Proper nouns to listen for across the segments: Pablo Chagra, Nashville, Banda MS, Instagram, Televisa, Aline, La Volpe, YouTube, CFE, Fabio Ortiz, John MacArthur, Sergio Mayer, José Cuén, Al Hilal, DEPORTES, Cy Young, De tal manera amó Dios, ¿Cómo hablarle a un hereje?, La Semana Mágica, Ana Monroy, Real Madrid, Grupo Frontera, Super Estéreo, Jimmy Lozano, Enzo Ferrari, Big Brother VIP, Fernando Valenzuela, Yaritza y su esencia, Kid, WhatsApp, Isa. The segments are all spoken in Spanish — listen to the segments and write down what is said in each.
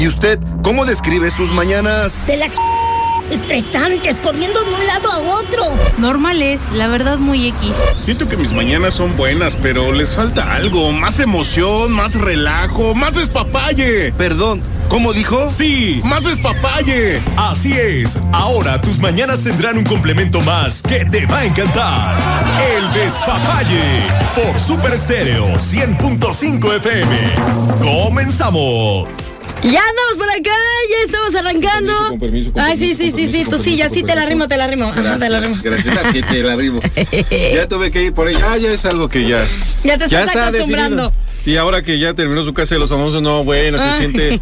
¿Y usted cómo describe sus mañanas? De la ch... estresantes, corriendo de un lado a otro. Normales, la verdad muy X. Siento que mis mañanas son buenas, pero les falta algo, más emoción, más relajo, más despapalle. Perdón, ¿cómo dijo? Sí, más despapalle. Así es, ahora tus mañanas tendrán un complemento más que te va a encantar. El Despapalle, por Super Estéreo 100.5 FM. Comenzamos. Ya andamos por acá, ya estamos arrancando. Con permiso, sí, tú sí, ya sí te la rimo. Gracias, Gracias, aquí te la rimo. Ya tuve que ir por ella, ya es algo que ya... Ya te estás acostumbrando. Definido. Y ahora que ya terminó su Casa de los Famosos, no, bueno, se siente...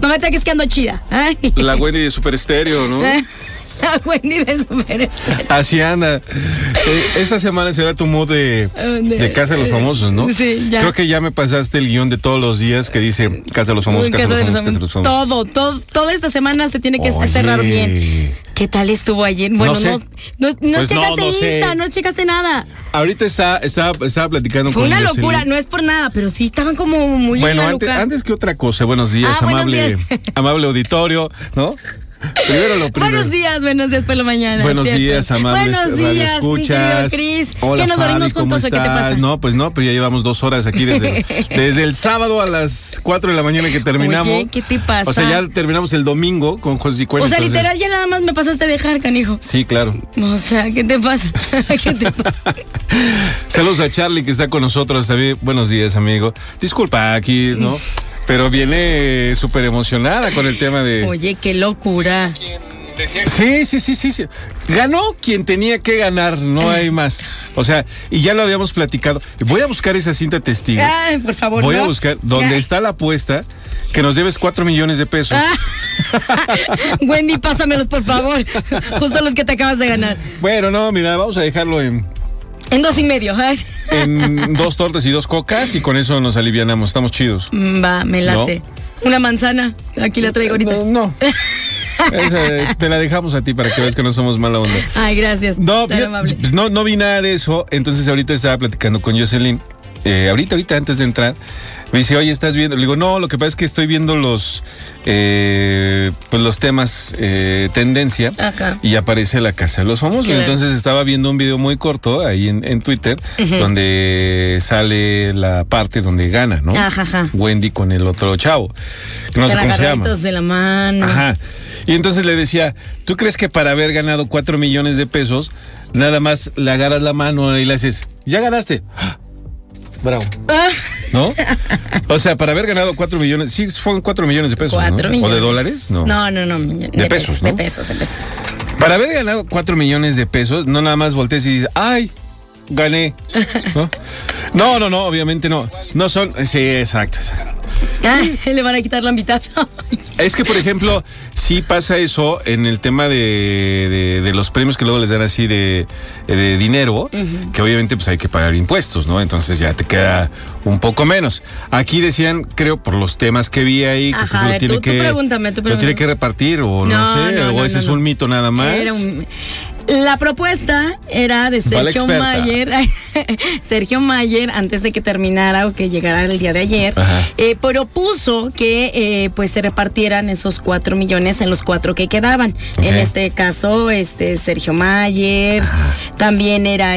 No me ataques que ando chida. La Wendy de Super Estéreo, ¿no? La Wendy de Super Estéreo. Así anda. Esta semana será tu mood de Casa de los Famosos, ¿no? Sí, ya. Creo que ya me pasaste el guión de todos los días que dice Casa de los Famosos, Casa de los Famosos. Toda esta semana se tiene que cerrar bien. ¿Qué tal estuvo ayer? Bueno, no sé. No checaste nada. Ahorita estaba platicando con ellos. Fue una locura, no es por nada, pero sí estaban como muy... Bueno, antes que otra cosa, buenos días, amable auditorio, ¿no? Primero lo primero. Buenos días por la mañana. Buenos días, amables. Buenos días, escuchas. Mi querido Cris. ¿Qué nos dormimos juntos o qué te pasa? No, pues ya llevamos 2 horas aquí desde el sábado a las 4 de la mañana que terminamos. Oye, ¿qué te pasa? O sea, ya terminamos el domingo con José y Cuernos. O sea, literal, ya nada más me pasaste a dejar, canijo. Sí, claro. O sea, ¿qué te pasa? Saludos a Charlie que está con nosotros también. Buenos días, amigo. Disculpa, aquí, ¿no? Pero viene súper emocionada con el tema de... Oye, qué locura. Sí. Ganó quien tenía que ganar, no hay más. O sea, y ya lo habíamos platicado. Voy a buscar esa cinta testigo. Ay, por favor, voy a buscar donde está la apuesta, que nos debes 4 millones de pesos. Wendy, pásamelos, por favor. Justo los que te acabas de ganar. Bueno, no, mira, vamos a dejarlo en 2,5, ¿eh? En 2 tortas y 2 cocas y con eso nos alivianamos, estamos chidos. Va, me late. ¿No? Una manzana, aquí la traigo ahorita. No. Esa, te la dejamos a ti para que veas que no somos mala onda. Ay, gracias. No, no vi nada de eso, entonces ahorita estaba platicando con Jocelyn. Ahorita antes de entrar, me dice, oye, ¿estás viendo? Le digo, no, lo que pasa es que estoy viendo los temas tendencia. Ajá. Y aparece la Casa de los Famosos. Claro. Entonces estaba viendo un video muy corto ahí en Twitter, uh-huh, donde sale la parte donde gana, ¿no? Ajá. Wendy con el otro chavo. No sé cómo se llama. De la mano. Ajá. Y entonces le decía, ¿tú crees que para haber ganado 4 millones de pesos, nada más le agarras la mano y le haces, ya ganaste? Bravo. ¿No? O sea, para haber ganado 4 millones, sí, fueron 4 millones de pesos, ¿no? Millones. ¿O de dólares? No. De pesos. Para haber ganado 4 millones de pesos, no nada más voltees y dices, ¡ay! Gané. No, obviamente no. No son... Sí, exacto. Le van a quitar la mitad. Es que, por ejemplo, sí pasa eso en el tema de los premios que luego les dan así de dinero, uh-huh, que obviamente pues hay que pagar impuestos, ¿no? Entonces ya te queda un poco menos. Aquí decían, creo, por los temas que vi ahí, que ajá, ver, tú pregúntame. Lo tiene que repartir o no sé, es un mito nada más. La propuesta era de Sergio Mayer, antes de que terminara o que llegara el día de ayer, propuso que pues se repartieran esos 4 millones en los 4 que quedaban. Okay. En este caso, Sergio Mayer, ajá, también era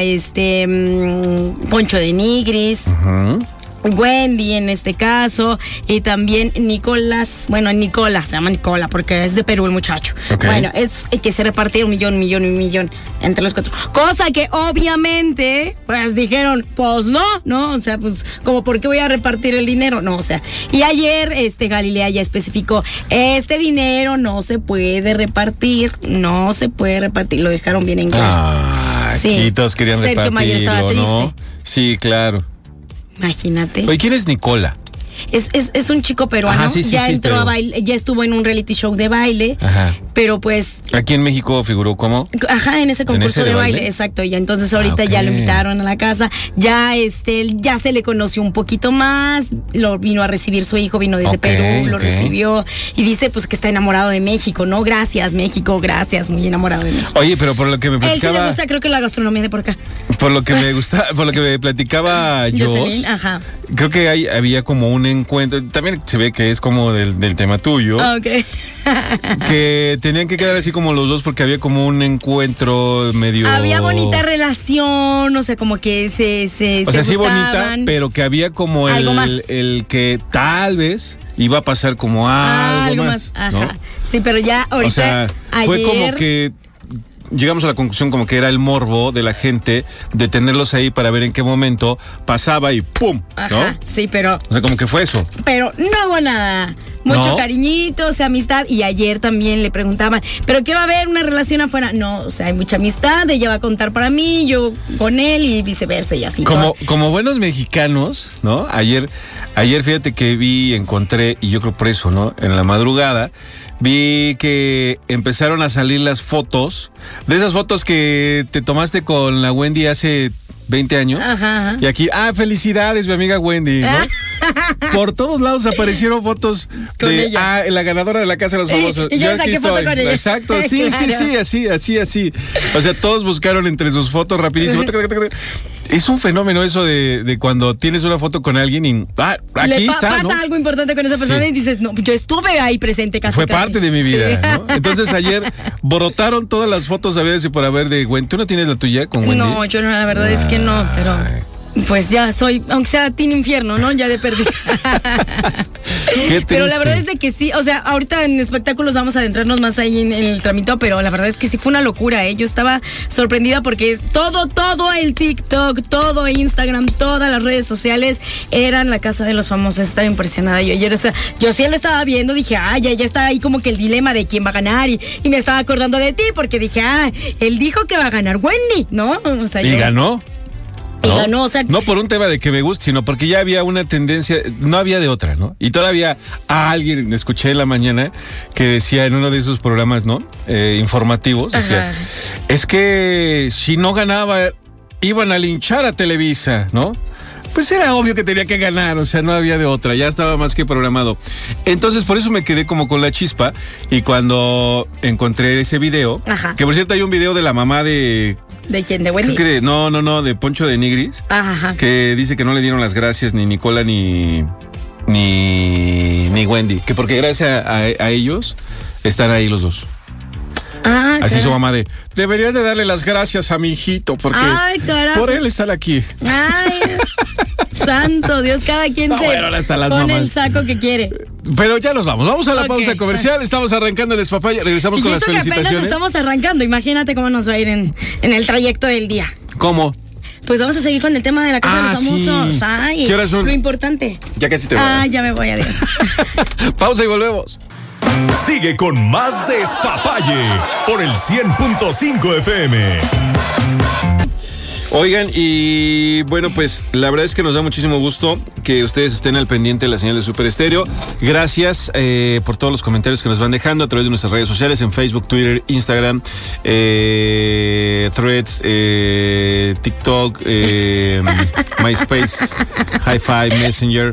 Poncho de Nigris. Ajá. Wendy en este caso, y también Nicola, se llama Nicola porque es de Perú el muchacho. Okay. Bueno, es que se repartió un millón entre los 4, cosa que obviamente, pues dijeron, pues no, o sea, pues como por qué voy a repartir el dinero, no, o sea, y ayer Galilea ya especificó, este dinero no se puede repartir, lo dejaron bien en claro. Sí, y todos querían repartirlo, Sergio Mayer estaba triste. ¿No? Sí, claro. Imagínate. Oye, ¿quién es Nicola? Es un chico peruano. Ajá, sí, ya sí, entró pero... a baile, ya estuvo en un reality show de baile. Ajá. Pero pues aquí en México figuró como en ese concurso de baile, exacto. Y entonces ahorita ya lo invitaron a la casa. Ya ya se le conoció un poquito más. Lo vino a recibir su hijo, vino desde Perú, lo recibió y dice pues que está enamorado de México, ¿no? Gracias, México, gracias, muy enamorado de México. Oye, pero por lo que me platicaba, él sí le gusta, creo que la gastronomía de por acá. Por lo que me platicaba yo, creo que había como un encuentro, también se ve que es como del tema tuyo. Okay. Que tenían que quedar así como los dos porque había como un encuentro medio... Había bonita relación, o sea, como que se o sea, sí bonita, pero que había como el que tal vez iba a pasar como algo más. Ajá. ¿No? Sí, pero ya ahorita, o sea, ayer... fue como que... llegamos a la conclusión como que era el morbo de la gente de tenerlos ahí para ver en qué momento pasaba y ¡pum! Ajá, ¿no? Sí, pero... o sea, como que fue eso. Pero no hubo nada. Mucho cariñito, o sea, amistad. Y ayer también le preguntaban, ¿pero qué va a haber? ¿Una relación afuera? No, o sea, hay mucha amistad. Ella va a contar para mí, yo con él y viceversa y así. Como buenos mexicanos, ¿no? Ayer fíjate que encontré, y yo creo por eso, ¿no? En la madrugada vi que empezaron a salir las fotos, de esas fotos que te tomaste con la Wendy hace 20 años. Ajá, ajá. Y aquí, felicidades, mi amiga Wendy, ¿no? Por todos lados aparecieron fotos con de ella. La ganadora de la Casa de los Famosos. Y yo saqué foto con ella. Exacto, sí, claro. sí, así. O sea, todos buscaron entre sus fotos rapidísimo. Es un fenómeno eso de cuando tienes una foto con alguien y aquí está, pasa, ¿no?, algo importante con esa persona, sí, y dices, no, yo estuve ahí presente casi. Fue parte de mi vida, sí, ¿no? Entonces ayer brotaron todas las fotos a veces y por haber de Wendy. ¿Tú no tienes la tuya con Wendy? No, yo no, la verdad es que no, pero... pues ya soy, aunque sea Team Infierno, ¿no? Ya de perdiz. Pero la verdad es de que sí, o sea, ahorita en espectáculos vamos a adentrarnos más ahí en el tramito, pero la verdad es que sí fue una locura, ¿eh? Yo estaba sorprendida porque todo el TikTok, todo Instagram, todas las redes sociales eran la Casa de los Famosos. Estaba impresionada yo ayer, o sea, yo sí lo estaba viendo, dije, ya está ahí como que el dilema de quién va a ganar y me estaba acordando de ti porque dije, él dijo que va a ganar Wendy, ¿no? O sea, y ganó. ¿No? No, o sea, no por un tema de que me guste, sino porque ya había una tendencia, no había de otra, ¿no? Y todavía alguien, escuché en la mañana, que decía en uno de esos programas, ¿no?, informativos, decía, es que si no ganaba, iban a linchar a Televisa, ¿no? Pues era obvio que tenía que ganar, o sea, no había de otra, ya estaba más que programado. Entonces, por eso me quedé como con la chispa, y cuando encontré ese video, que por cierto hay un video de la mamá de... ¿De quién? ¿De Wendy? No, de Poncho de Nigris. Ajá. Que dice que no le dieron las gracias ni Nicola ni Wendy. Que porque gracias a ellos están ahí los dos. Así caray. Su mamá deberías de darle las gracias a mi hijito porque por él estar aquí. Ay, santo Dios, cada quien pone el saco que quiere. Pero ya nos vamos a la pausa comercial. Estamos arrancando El Despapaye, regresamos con las felicitaciones. Apenas estamos arrancando, imagínate cómo nos va a ir en el trayecto del día. ¿Cómo? Pues vamos a seguir con el tema de la Casa de los Famosos. Sí. Ay, ¿qué horas son? Lo importante. Ya casi te voy. Ya me voy, adiós. Pausa y volvemos. Sigue con más Despapalle por el 100.5 FM. Oigan, y bueno, pues la verdad es que nos da muchísimo gusto que ustedes estén al pendiente de la señal de Super Estéreo. Gracias por todos los comentarios que nos van dejando a través de nuestras redes sociales, en Facebook, Twitter, Instagram, Threads, TikTok, MySpace, Hi-Fi, Messenger.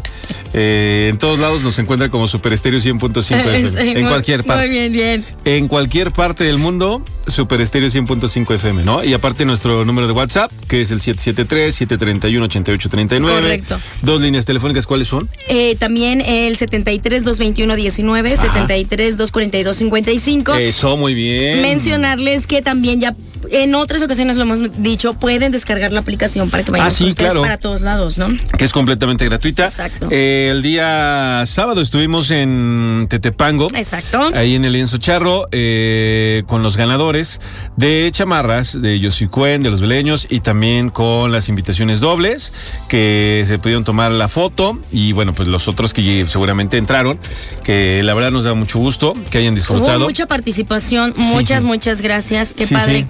En todos lados nos encuentran como Super Estéreo 100.5 FM. Sí, en cualquier parte. Muy bien. En cualquier parte del mundo, Super Estéreo 100.5 FM, ¿no? Y aparte nuestro número de WhatsApp, que es el 773-731-8839. Correcto. Dos líneas telefónicas, ¿cuáles son? También el 73-221-19, 73-242-55. Eso, muy bien. Mencionarles que también ya en otras ocasiones lo hemos dicho, pueden descargar la aplicación para que vayan sí, claro, para todos lados, ¿no? Que es completamente gratuita. Exacto. El día sábado estuvimos en Tetepango. Exacto. Ahí en el lienzo charro, con los ganadores de chamarras de Yosicuen, de los veleños, y también con las invitaciones dobles que se pudieron tomar la foto, y bueno, pues los otros que seguramente entraron, que la verdad nos da mucho gusto que hayan disfrutado. Hubo mucha participación, muchas gracias. Qué padre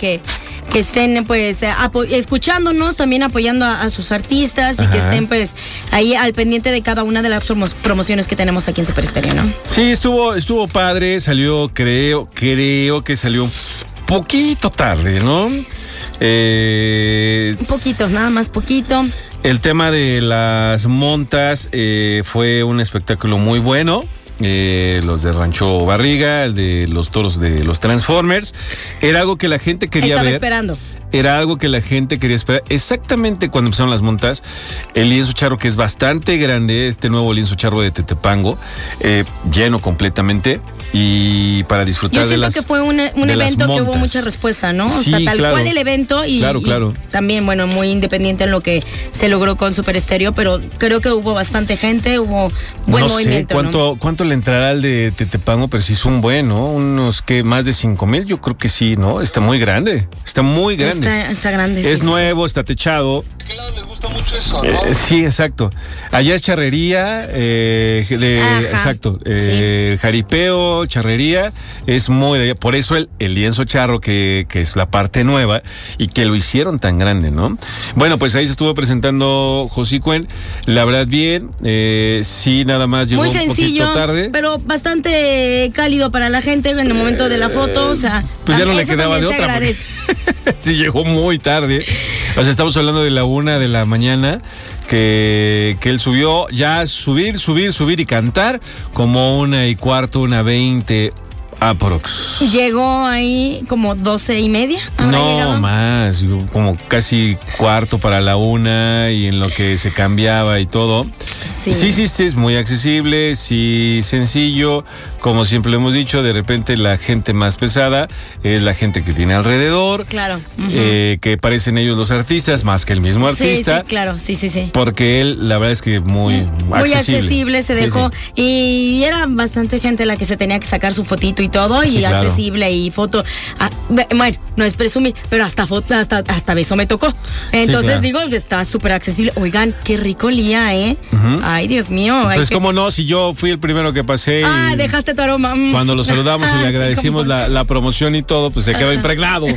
que estén pues escuchándonos, también apoyando a sus artistas, y que estén pues ahí al pendiente de cada una de las promociones que tenemos aquí en Super Estéreo, ¿no? Sí, estuvo padre, salió, creo que salió un poquito tarde, ¿no? Un poquito, nada más poquito. El tema de las montas fue un espectáculo muy bueno. Los de Rancho Barriga, el de los toros de los Transformers, era algo que la gente quería ver. Estaba esperando. era algo que la gente quería esperar. Exactamente cuando empezaron las montas, el lienzo charro, que es bastante grande, este nuevo lienzo charro de Tetepango, lleno completamente, y para disfrutar de las... Yo siento que fue un evento que hubo mucha respuesta, ¿no? Sí, o sea, tal cual el evento y, claro. Y también, bueno, muy independiente en lo que se logró con Super Estéreo, pero creo que hubo bastante gente, hubo buen movimiento. ¿Cuánto le entrará al de Tetepango? Pero sí es un buen, ¿no? Unos, ¿qué? Más de 5,000, yo creo que sí, ¿no? Está muy grande, Está grande. Es nuevo, está techado. ¿A qué lado les gusta mucho eso, no? Sí, exacto. Allá es charrería, exacto, sí. Jaripeo, charrería, es muy de allá. Por eso el lienzo charro, que es la parte nueva y que lo hicieron tan grande, ¿no? Bueno, pues ahí se estuvo presentando José Cuen, la verdad bien, sí, nada más llegó muy sencillo, un poquito tarde, pero bastante cálido para la gente en el momento de la foto, o sea, pues ya no le quedaba de otra. Sí, llegó muy tarde. O sea, estamos hablando de la 1:00 a.m. Que él subió, ya subir y cantar como 1:15, 1:20 aprox. Llegó ahí como 12:30. No, más, como casi 1:15 para la 1:00, y en lo que se cambiaba y todo. Sí, es muy accesible, sí, sencillo, como siempre lo hemos dicho, de repente la gente más pesada es la gente que tiene alrededor. Claro. Uh-huh. Que parecen ellos los artistas, más que el mismo artista. Sí, claro, sí. Porque él, la verdad es que muy accesible se dejó, y era bastante gente la que se tenía que sacar su fotito y todo, sí, y claro. Accesible y foto. Bueno, no es presumir, pero hasta beso me tocó. Entonces sí, claro. Digo, está súper accesible. Oigan, qué rico olía, ¿eh? Uh-huh. Ay, Dios mío. Entonces, ¿cómo no? Si yo fui el primero que pasé. Ah, dejaste tu aroma. Cuando lo saludamos y le agradecimos la promoción y todo, pues se quedó impregnado, ¿no?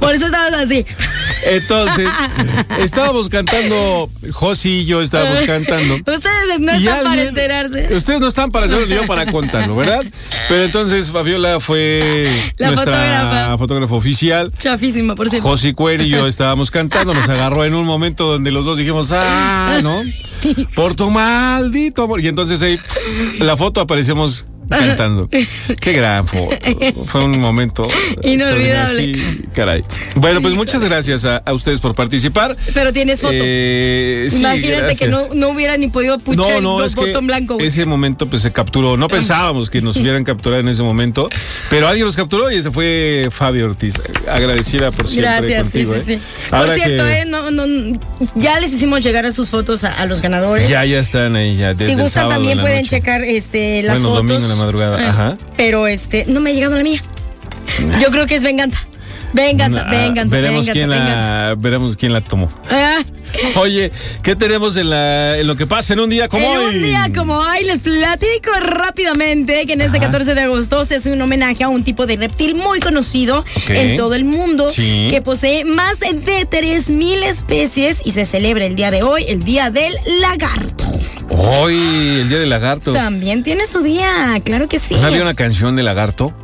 Por eso estabas así. Entonces, estábamos cantando, Josi y yo estábamos cantando. Ustedes no están para enterarse. Ustedes no están para hacerlo, ni yo para contarlo, ¿verdad? Pero entonces, Fabiola fue la nuestra fotógrafa oficial. Chafísima, por cierto. Josi Cuero y yo estábamos cantando, nos agarró en un momento donde los dos dijimos, ¿no? Por tu maldito amor. Y entonces ahí, la foto, aparecemos cantando. Qué gran foto. Fue un momento inolvidable. Sí, caray. Bueno, pues muchas gracias a ustedes por participar. Pero tienes foto. Imagínate que no hubiera ni podido puchar el botón blanco. Ese momento pues se capturó. No pensábamos que nos hubieran capturado en ese momento, pero alguien los capturó y ese fue Fabio Ortiz. Agradecida por siempre. Gracias, contigo, sí. Por cierto, ya les hicimos llegar a sus fotos a los ganadores. Ya están ahí, ya. Desde si gustan también pueden checar las fotos. Domingo en la madrugada, ajá. Pero no me ha llegado la mía. Yo creo que es venganza. Veremos quién la tomó. Oye, ¿qué tenemos en lo que pasa en un día como hoy? En un día como hoy les platico rápidamente que en este 14 de agosto se hace un homenaje a un tipo de reptil muy conocido en todo el mundo, que posee más de 3,000 especies, y se celebra el día de hoy, el Día del Lagarto. Hoy, el Día del Lagarto. También tiene su día, claro que sí. ¿No había una canción de lagarto?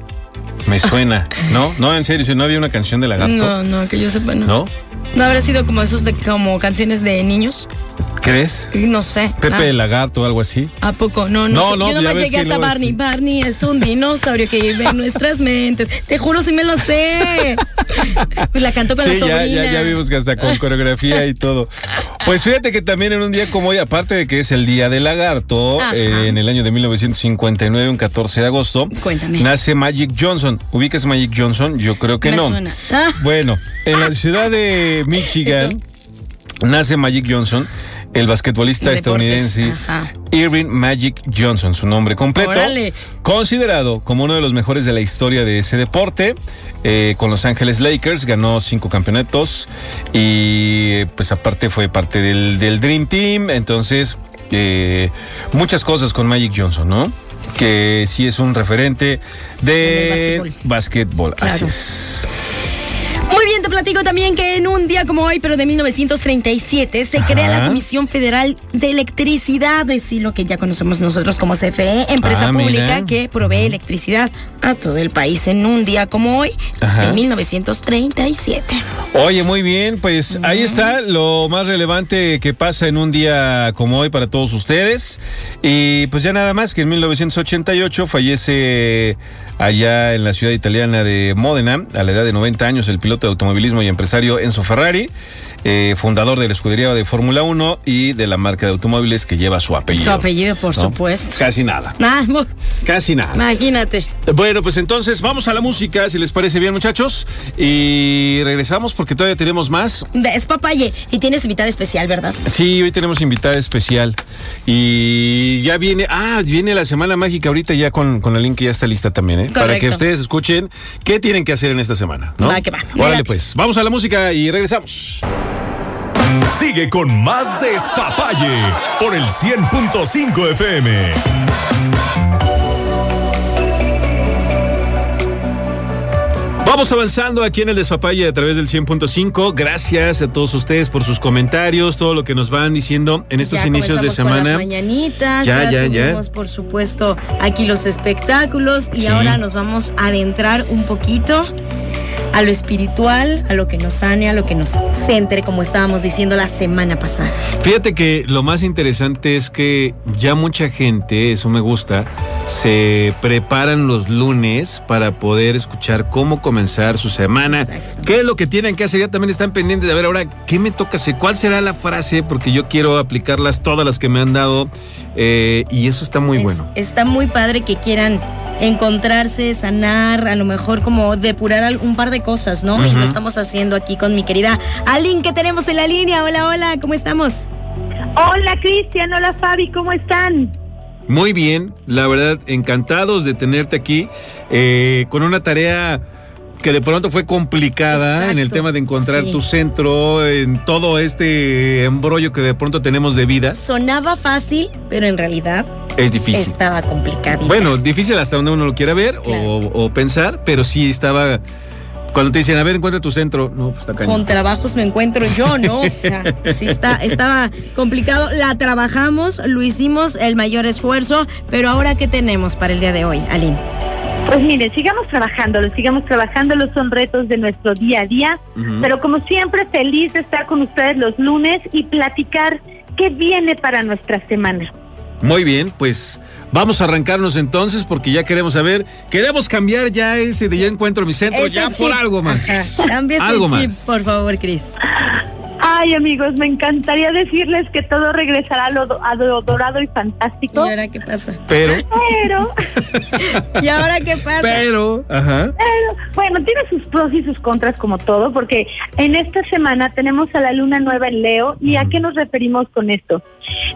Me suena, ¿no? No, en serio, si no había una canción de lagarto. No, que yo sepa, no. ¿No? ¿No habrá sido como como canciones de niños? ¿Crees? No sé. Pepe el Lagarto o algo así. ¿A poco? No, no. Yo nomás llegué hasta Barney. Barney es un dinosaurio que vive en nuestras mentes. Te juro, sí me lo sé. Pues la canto con la sobrina. Ya vimos que hasta con coreografía y todo. Pues fíjate que también en un día como hoy, aparte de que es el Día del Lagarto, en el año de 1959, un 14 de agosto, nace Magic Johnson. ¿Ubicas Magic Johnson? Yo creo que no. Suena. Bueno, en la ciudad de Michigan nace Magic Johnson, el basquetbolista estadounidense Irving Magic Johnson, su nombre completo. ¡Órale! Considerado como uno de los mejores de la historia de ese deporte, con Los Ángeles Lakers, ganó 5 campeonatos y pues aparte fue parte del Dream Team, entonces muchas cosas con Magic Johnson, ¿no? Que sí es un referente de basquetbol. Claro. Así es. Muy bien, te platico también que en un día como hoy, pero de 1937, se crea la Comisión Federal de Electricidad, es decir, lo que ya conocemos nosotros como CFE, empresa pública que provee electricidad a todo el país, en un día como hoy, de 1937. Oye, muy bien, pues ahí está lo más relevante que pasa en un día como hoy para todos ustedes. Y pues ya nada más que en 1988 fallece allá en la ciudad italiana de Módena, a la edad de 90 años, el piloto de automóvil automovilismo y empresario Enzo Ferrari, fundador de la escudería de Fórmula 1 y de la marca de automóviles que lleva su apellido. Su apellido, por supuesto. Casi nada. Casi nada. Imagínate. Bueno, pues entonces vamos a la música, si les parece bien, muchachos, y regresamos porque todavía tenemos más. Despapaye, y tienes invitada especial, ¿verdad? Sí, hoy tenemos invitada especial y ya viene, viene la Semana Mágica ahorita ya con Aline, que ya está lista también, ¿eh? Para que ustedes escuchen qué tienen que hacer en esta semana, ¿no? Va, que va. Órale, pues, vamos a la música y regresamos. Sigue con más Despapalle por el 100.5 FM. Vamos avanzando aquí en el Despapalle a través del 100.5. Gracias a todos ustedes por sus comentarios, todo lo que nos van diciendo en estos inicios de semana. Con las mañanitas, ya tuvimos, por supuesto, aquí los espectáculos y ahora nos vamos a adentrar un poquito a lo espiritual, a lo que nos sane, a lo que nos centre, como estábamos diciendo la semana pasada. Fíjate que lo más interesante es que ya mucha gente, eso me gusta, se preparan los lunes para poder escuchar cómo comenzar su semana, qué es lo que tienen que hacer. Ya también están pendientes de a ver ahora qué me toca hacer, cuál será la frase, porque yo quiero aplicarlas todas las que me han dado, y eso está muy bueno. Está muy padre que quieran encontrarse, sanar, a lo mejor como depurar un par de cosas, ¿no? Y lo estamos haciendo aquí con mi querida Aline, que tenemos en la línea. Hola, hola, ¿cómo estamos? Hola, Cristian, hola, Fabi, ¿cómo están? Muy bien, la verdad, encantados de tenerte aquí, con una tarea que de pronto fue complicada. Exacto, en el tema de encontrar tu centro, en todo este embrollo que de pronto tenemos de vida. Sonaba fácil, pero en realidad es difícil. Estaba complicadita. Bueno, difícil hasta donde uno lo quiera ver, claro, o pensar, pero sí estaba. Cuando te dicen, a ver, encuentra tu centro, no, pues está cañón. Con trabajos me encuentro yo, ¿no? O sea, sí estaba complicado. La trabajamos, lo hicimos, el mayor esfuerzo, pero ahora, ¿qué tenemos para el día de hoy, Aline? Pues mire, sigamos trabajándolo, son retos de nuestro día a día, pero como siempre, feliz de estar con ustedes los lunes y platicar qué viene para nuestra semana. Muy bien, pues vamos a arrancarnos entonces porque ya queremos cambiar ya ese de ya encuentro mi centro, ese ya chip, por algo más. Cámbiese el chip, por favor, Cris. Ay, amigos, me encantaría decirles que todo regresará a lo dorado y fantástico. ¿Y ahora qué pasa? Pero. ¿Y ahora qué pasa? Pero, bueno, tiene sus pros y sus contras como todo, porque en esta semana tenemos a la luna nueva en Leo. ¿Y a qué nos referimos con esto?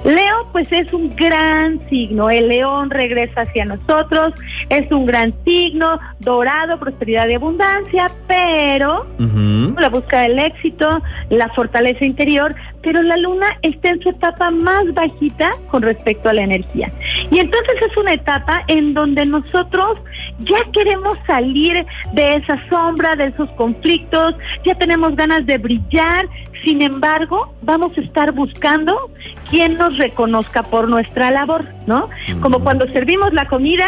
Leo, pues es un gran signo. El león regresa hacia nosotros. Es un gran signo, dorado, prosperidad y abundancia, pero la búsqueda del éxito, la fortaleza interior, pero la luna está en su etapa más bajita con respecto a la energía. Y entonces es una etapa en donde nosotros ya queremos salir de esa sombra, de esos conflictos, ya tenemos ganas de brillar. Sin embargo, vamos a estar buscando quien nos reconozca por nuestra labor, ¿no? Como cuando servimos la comida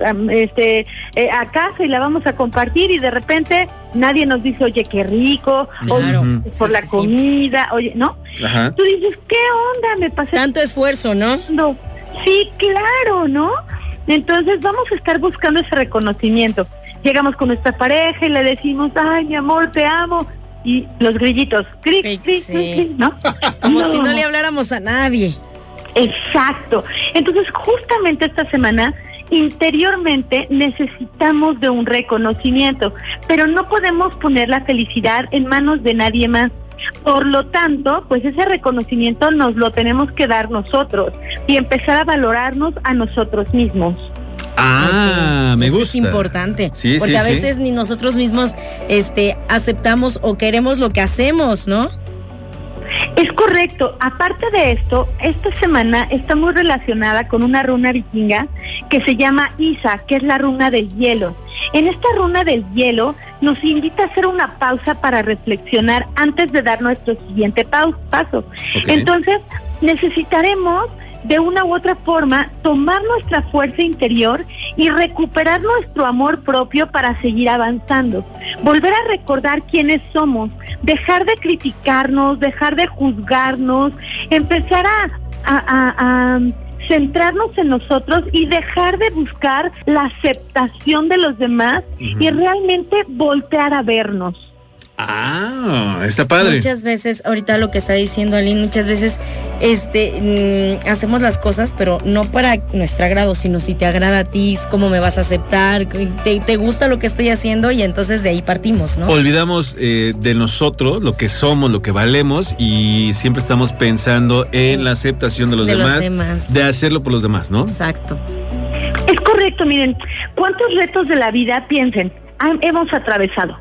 a casa y la vamos a compartir y de repente nadie nos dice, oye, qué rico, claro, oye, por la comida, oye, ¿no? Ajá. Tú dices, ¿qué onda? Me pasé tanto esfuerzo, ¿no? No. Sí, claro, ¿no? Entonces vamos a estar buscando ese reconocimiento. Llegamos con nuestra pareja y le decimos, ay, mi amor, te amo. Y los grillitos, cric, cric, cric, cric, ¿no? Como si no le habláramos a nadie. Exacto. Entonces, justamente esta semana, interiormente necesitamos de un reconocimiento, pero no podemos poner la felicidad en manos de nadie más. Por lo tanto, pues ese reconocimiento nos lo tenemos que dar nosotros y empezar a valorarnos a nosotros mismos. Ah, me gusta. Eso es importante, porque a veces ni nosotros mismos aceptamos o queremos lo que hacemos, ¿no? Es correcto. Aparte de esto, esta semana está muy relacionada con una runa vikinga que se llama Isa, que es la runa del hielo. En esta runa del hielo nos invita a hacer una pausa para reflexionar antes de dar nuestro siguiente paso. Okay. Entonces, necesitaremos de una u otra forma tomar nuestra fuerza interior y recuperar nuestro amor propio para seguir avanzando, volver a recordar quiénes somos, dejar de criticarnos, dejar de juzgarnos, empezar a centrarnos en nosotros y dejar de buscar la aceptación de los demás y realmente voltear a vernos. Ah, está padre. Muchas veces, ahorita lo que está diciendo Aline, muchas veces hacemos las cosas, pero no para nuestro agrado, sino si te agrada a ti, cómo me vas a aceptar, te gusta lo que estoy haciendo, y entonces de ahí partimos, ¿no? Olvidamos de nosotros, lo que somos, lo que valemos, y siempre estamos pensando en la aceptación de los demás, de hacerlo por los demás, ¿no? Exacto. Es correcto, miren, ¿cuántos retos de la vida, piensen, hemos atravesado?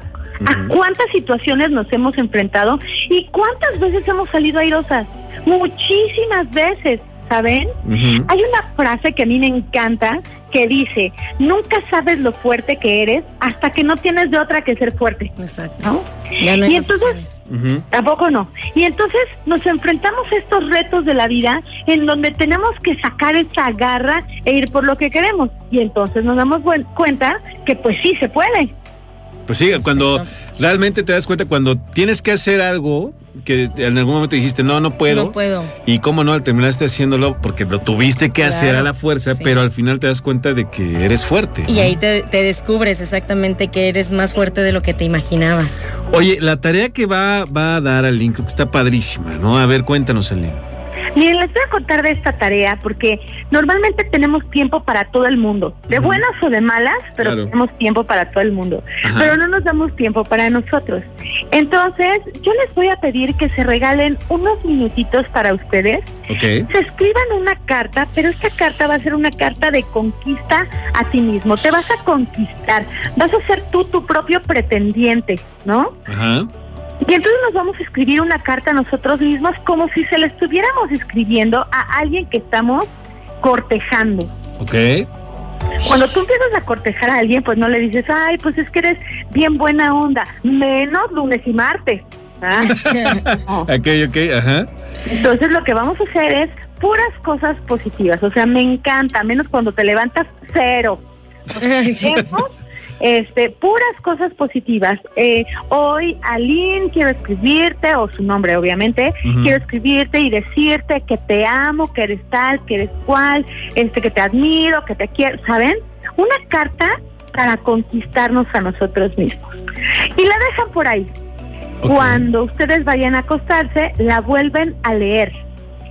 ¿A cuántas situaciones nos hemos enfrentado? ¿Y cuántas veces hemos salido airosas? Muchísimas veces, ¿saben? Uh-huh. Hay una frase que a mí me encanta que dice: nunca sabes lo fuerte que eres hasta que no tienes de otra que ser fuerte. Exacto. ¿No? Ya no hay opciones. Uh-huh. Tampoco no. Y entonces nos enfrentamos a estos retos de la vida en donde tenemos que sacar esa garra e ir por lo que queremos. Y entonces nos damos cuenta que pues sí se puede. Pues sí, cuando realmente te das cuenta, cuando tienes que hacer algo que en algún momento dijiste, no puedo. Y cómo no, terminaste haciéndolo porque lo tuviste que hacer a la fuerza, pero al final te das cuenta de que eres fuerte. Y ahí te descubres exactamente que eres más fuerte de lo que te imaginabas. Oye, la tarea que va a dar Aline, creo que está padrísima, ¿no? A ver, cuéntanos, Aline. Miren, les voy a contar de esta tarea porque normalmente tenemos tiempo para todo el mundo, de buenas o de malas, pero tenemos tiempo para todo el mundo, pero no nos damos tiempo para nosotros. Entonces, yo les voy a pedir que se regalen unos minutitos para ustedes, se escriban una carta, pero esta carta va a ser una carta de conquista a ti mismo. Te vas a conquistar, vas a ser tú tu propio pretendiente, ¿no? Ajá. Y entonces nos vamos a escribir una carta a nosotros mismos como si se la estuviéramos escribiendo a alguien que estamos cortejando. Ok. Cuando tú empiezas a cortejar a alguien, pues no le dices, ay, pues es que eres bien buena onda, menos lunes y martes. ¿Ah? No. Ok, ajá. Entonces lo que vamos a hacer es puras cosas positivas, o sea, me encanta, menos cuando te levantas, cero. Puras cosas positivas. Hoy, Aline, quiero escribirte, o su nombre, obviamente, quiero escribirte y decirte que te amo, que eres tal, que eres cual, que te admiro, que te quiero, ¿saben? Una carta para conquistarnos a nosotros mismos. Y la dejan por ahí. Okay. Cuando ustedes vayan a acostarse, la vuelven a leer.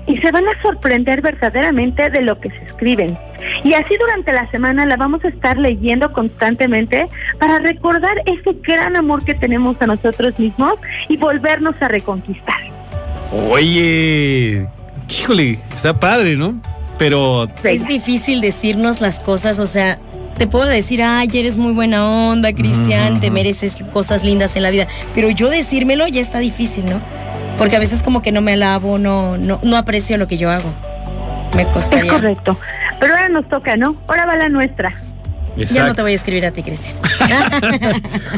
Y se van a sorprender verdaderamente de lo que se escriben. Y así durante la semana la vamos a estar leyendo constantemente para recordar ese gran amor que tenemos a nosotros mismos y volvernos a reconquistar. Oye, híjole, está padre, ¿no? Pero es difícil decirnos las cosas, o sea, te puedo decir, ay, eres muy buena onda, Cristian, te mereces cosas lindas en la vida, pero yo decírmelo ya está difícil, ¿no? Porque a veces como que no me alabo, no aprecio lo que yo hago. Me costaría. Es correcto. Pero ahora nos toca, ¿no? Ahora va la nuestra. Exacto. Ya no te voy a escribir a ti, Cristian.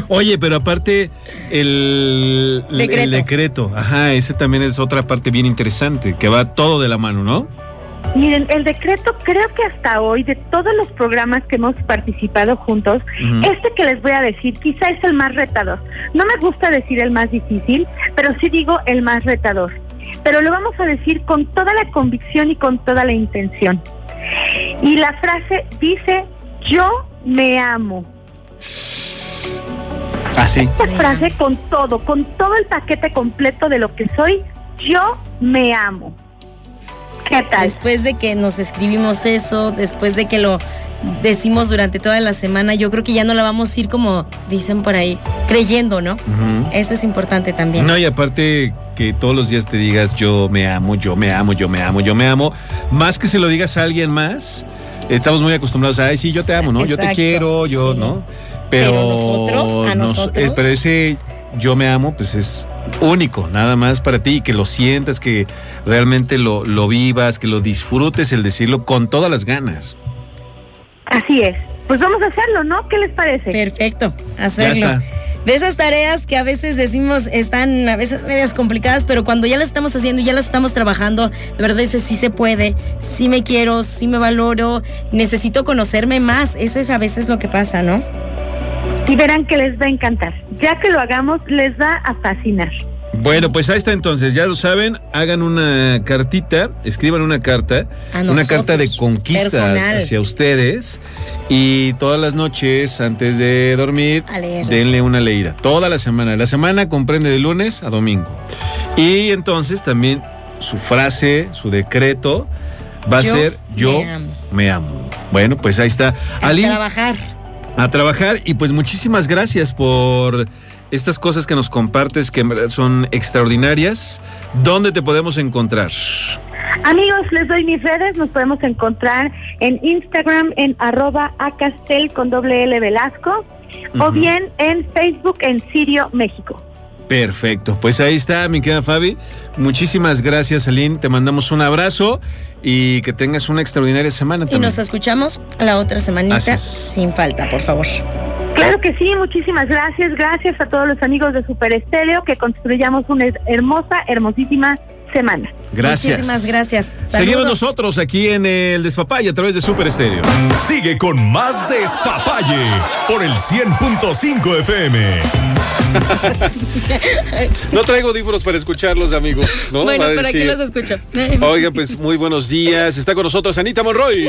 Oye, pero aparte el decreto, ese también es otra parte bien interesante, que va todo de la mano, ¿no? Miren, el decreto, creo que hasta hoy, de todos los programas que hemos participado juntos, este que les voy a decir quizá es el más retador. No me gusta decir el más difícil, pero sí digo el más retador. Pero lo vamos a decir con toda la convicción y con toda la intención. Y la frase dice, yo me amo. Así. Esta frase con todo el paquete completo de lo que soy, yo me amo. ¿Qué tal? Después de que nos escribimos eso, después de que lo decimos durante toda la semana, yo creo que ya no la vamos a ir, como dicen por ahí, creyendo, ¿no? Uh-huh. Eso es importante también. No, y aparte que todos los días te digas, yo me amo, yo me amo, yo me amo, yo me amo. Más que se lo digas a alguien más, estamos muy acostumbrados a, ay, sí, yo te amo, ¿no? Exacto, yo te quiero, yo, sí. ¿No? Pero nosotros, pero ese yo me amo, pues es único, nada más para ti, y que lo sientas, que realmente lo vivas, que lo disfrutes, el decirlo con todas las ganas. Así es, pues vamos a hacerlo, ¿no? ¿Qué les parece? Perfecto, hacerlo. De esas tareas que a veces decimos están a veces medias complicadas, pero cuando ya las estamos haciendo, ya las estamos trabajando, la verdad es que sí se puede, sí me quiero, sí me valoro, necesito conocerme más, eso es a veces lo que pasa, ¿no? Y verán que les va a encantar. Ya que lo hagamos, les va a fascinar. Bueno, pues ahí está entonces, ya lo saben, hagan una cartita, escriban una carta, una carta de conquista personal hacia ustedes, y todas las noches antes de dormir denle una leída, toda la semana comprende de lunes a domingo, y entonces también su frase, su decreto va a ser yo me amo. Bueno, pues ahí está. Aline, a trabajar y pues muchísimas gracias por estas cosas que nos compartes, que en verdad son extraordinarias. ¿Dónde te podemos encontrar? Amigos, les doy mis redes. Nos podemos encontrar en Instagram en @acastel con doble L Velasco, o bien en Facebook en Sirio México. Perfecto, pues ahí está, mi querida Fabi. Muchísimas gracias, Aline. Te mandamos un abrazo y que tengas una extraordinaria semana también. Y nos escuchamos la otra semanita sin falta, por favor. Claro que sí, muchísimas gracias. Gracias a todos los amigos de Super Estéreo, que construyamos una hermosísima semana. Gracias. Muchísimas gracias. Saludos. Seguimos nosotros aquí en El Despapaye a través de Super Estéreo. Sigue con más Despapaye por el 100.5 FM. No traigo audífonos para escucharlos, amigos, ¿no? Bueno, para decir, que los escucho. Oiga, pues muy buenos días. Está con nosotros Anita Monroy.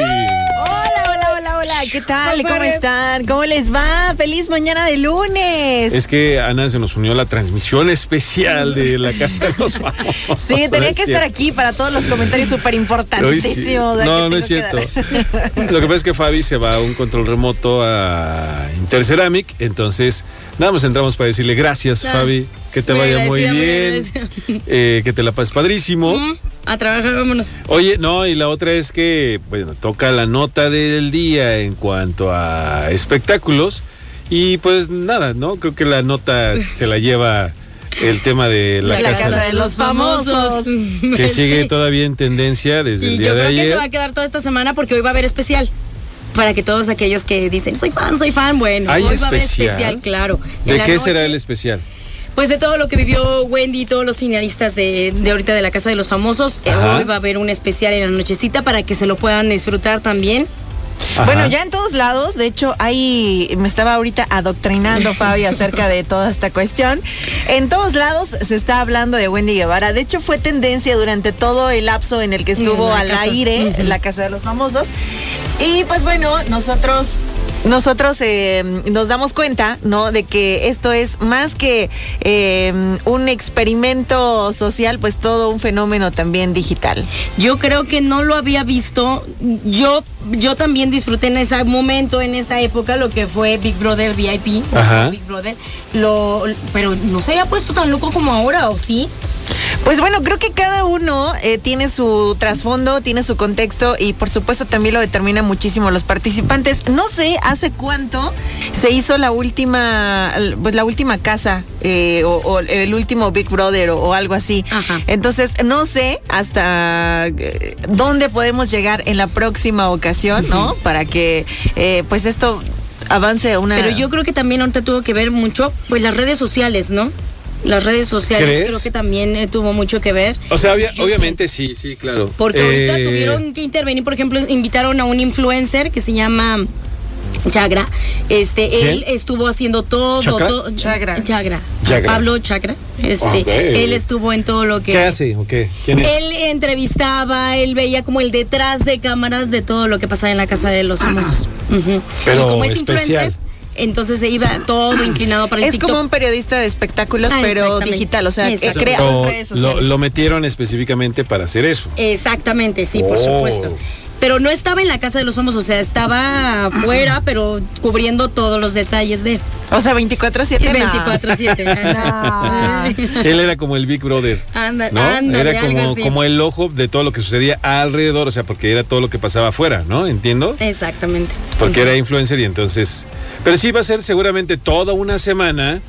Hola, ¿qué tal? ¿Cómo están? ¿Cómo les va? ¡Feliz mañana de lunes! Es que Ana se nos unió a la transmisión especial de la Casa de los Famosos. Sí, tenía que estar aquí para todos los comentarios súper importantísimos. No, no es cierto. Lo que pasa es que Fabi se va a un control remoto a Interceramic, entonces nada más entramos para decirle gracias, Fabi, que te vaya muy bien, que te la pases padrísimo. A trabajar, vámonos. Oye, no, y la otra es que, bueno, toca la nota del día en cuanto a espectáculos. Y pues nada, ¿no? Creo que la nota se la lleva el tema de la casa de los famosos. Que sigue todavía en tendencia desde el día de ayer. Y yo creo que se va a quedar toda esta semana porque hoy va a haber especial. Para que todos aquellos que dicen, soy fan, bueno, hoy va a haber especial, claro. ¿De qué será el especial? Pues de todo lo que vivió Wendy y todos los finalistas de ahorita de la Casa de los Famosos. Hoy va a haber un especial en la nochecita para que se lo puedan disfrutar también. Ajá. Bueno, ya en todos lados, de hecho, ahí me estaba ahorita adoctrinando Fabi acerca de toda esta cuestión. En todos lados se está hablando de Wendy Guevara. De hecho, fue tendencia durante todo el lapso en el que estuvo al aire en la Casa de los Famosos. Y pues bueno, nosotros nos damos cuenta, ¿no?, de que esto es más que un experimento social, pues todo un fenómeno también digital. Yo creo que no lo había visto. Yo también disfruté en ese momento, en esa época, lo que fue Big Brother VIP. Big Brother, pero no se había puesto tan loco como ahora, ¿o sí? Pues bueno, creo que cada uno tiene su trasfondo, tiene su contexto y por supuesto también lo determinan muchísimo los participantes. No sé hace cuánto se hizo la última casa o el último Big Brother o algo así. Ajá. Entonces no sé hasta dónde podemos llegar en la próxima ocasión, ¿no? Para que pues esto avance una... Pero yo creo que también ahorita tuvo que ver mucho pues las redes sociales, ¿no? Las redes sociales creo que también tuvo mucho que ver. O sea, obviamente sí, claro. Porque ahorita tuvieron que intervenir, por ejemplo, invitaron a un influencer que se llama Chagra. Él estuvo haciendo todo Chagra. Pablo Chagra. Él estuvo en todo lo que... ¿Qué hace? Okay. ¿Quién es? Él entrevistaba, él veía como el detrás de cámaras de todo lo que pasaba en la Casa de los Famosos. Pero y como es especial. Entonces se iba todo inclinado para el TikTok. Es como un periodista de espectáculos, pero digital, o sea, que crea redes sociales. Lo metieron específicamente para hacer eso. Exactamente, sí, por supuesto. Pero no estaba en la Casa de los Famosos, o sea, estaba afuera, pero cubriendo todos los detalles de... O sea, 24/7. 24/7. No. Él era como el Big Brother. Ándale, era como el ojo de todo lo que sucedía alrededor, o sea, porque era todo lo que pasaba afuera, ¿no? ¿Entiendo? Exactamente. Porque era influencer y entonces... Pero sí va a ser seguramente toda una semana...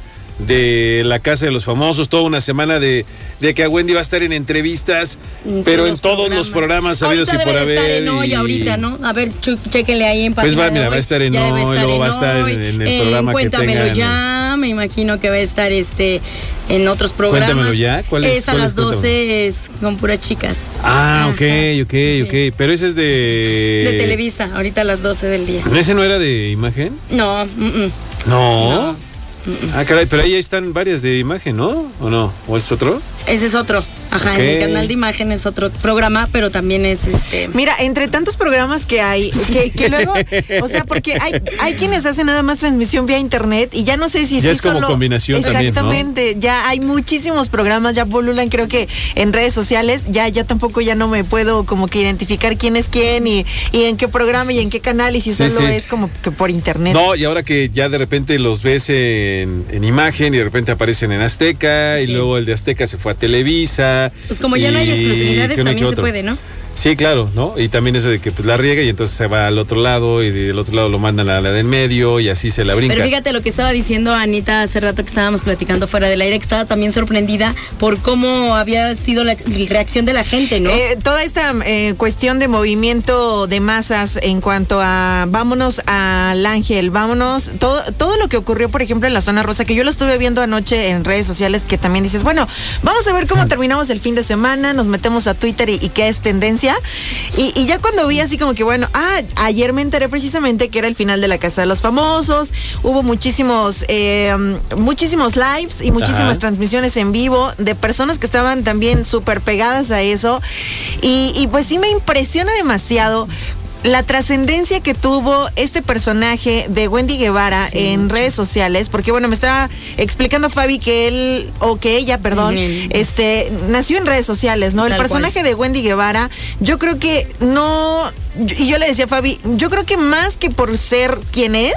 de la Casa de los Famosos, toda una semana de que a Wendy va a estar en entrevistas, pero en todos los programas habidos y por haber. Estar en hoy, ahorita, ¿no? A ver, chéquenle ahí en página. Pues va a estar en hoy, luego va a estar en el programa que tengan. Cuéntamelo ya, me imagino que va a estar en otros programas. Cuéntamelo ya, ¿cuál es? Es a las 12, es con puras chicas. Ok. Pero ese es de Televisa, ahorita a las 12 del día. ¿Ese no era de Imagen? No. No. Ah, caray, pero ahí están varias de imagen, ¿no? ¿O no? ¿O es otro? Ese es otro. Ajá, okay. En el canal de imagen es otro programa, pero también es este... Mira, entre tantos programas que hay, sí, que luego, o sea, porque hay quienes hacen nada más transmisión vía internet y ya no sé si... Ya sí es como solo... combinación. Exactamente, también, exactamente, ¿no? Ya hay muchísimos programas, ya polulan, creo que en redes sociales, ya tampoco ya no me puedo como que identificar quién es quién y en qué programa y en qué canal y si solo es como que por internet. No, y ahora que ya de repente los ves en imagen y de repente aparecen en Azteca y luego el de Azteca se fue a Televisa. Pues como ya no hay exclusividades, también se puede, ¿no? Sí, claro, ¿no? Y también eso de que pues la riega y entonces se va al otro lado y del otro lado lo mandan a la del medio y así se la brinca. Pero fíjate lo que estaba diciendo Anita hace rato que estábamos platicando fuera del aire, que estaba también sorprendida por cómo había sido la reacción de la gente, ¿no? Toda esta cuestión de movimiento de masas en cuanto a vámonos al Ángel, vámonos, todo lo que ocurrió, por ejemplo, en la zona rosa, que yo lo estuve viendo anoche en redes sociales, que también dices, bueno, vamos a ver cómo terminamos el fin de semana, nos metemos a Twitter y qué es tendencia. Y ya cuando vi así como que bueno, ayer me enteré precisamente que era el final de la Casa de los Famosos, hubo muchísimos lives y muchísimas transmisiones en vivo de personas que estaban también súper pegadas a eso y pues sí me impresiona demasiado la trascendencia que tuvo este personaje de Wendy Guevara en redes sociales, porque bueno, me estaba explicando Fabi que ella nació en redes sociales, ¿no? El personaje de Wendy Guevara, yo creo que y yo le decía a Fabi, yo creo que más que por ser quien es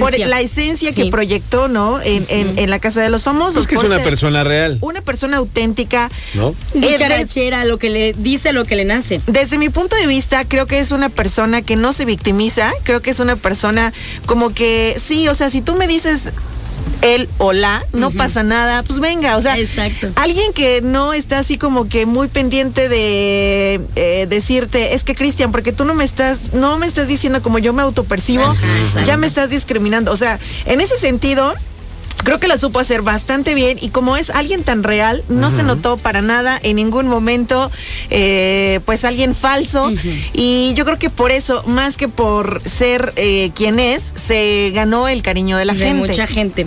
por la esencia que proyectó, ¿no? En la Casa de los Famosos. Es que es una persona real. Una persona auténtica. ¿No? Dicharachera, lo que le dice, lo que le nace. Desde mi punto de vista, creo que es una persona que no se victimiza, creo que es una persona como que, sí, o sea, si tú me dices... él o la, no pasa nada, pues venga, o sea, alguien que no está así como que muy pendiente de decirte, es que Cristian, porque tú no me estás diciendo como yo me autopercibo, ya me estás discriminando, o sea, en ese sentido... Creo que la supo hacer bastante bien y como es alguien tan real, no se notó para nada en ningún momento, pues alguien falso y yo creo que por eso, más que por ser quien es, se ganó el cariño de la gente. Mucha gente.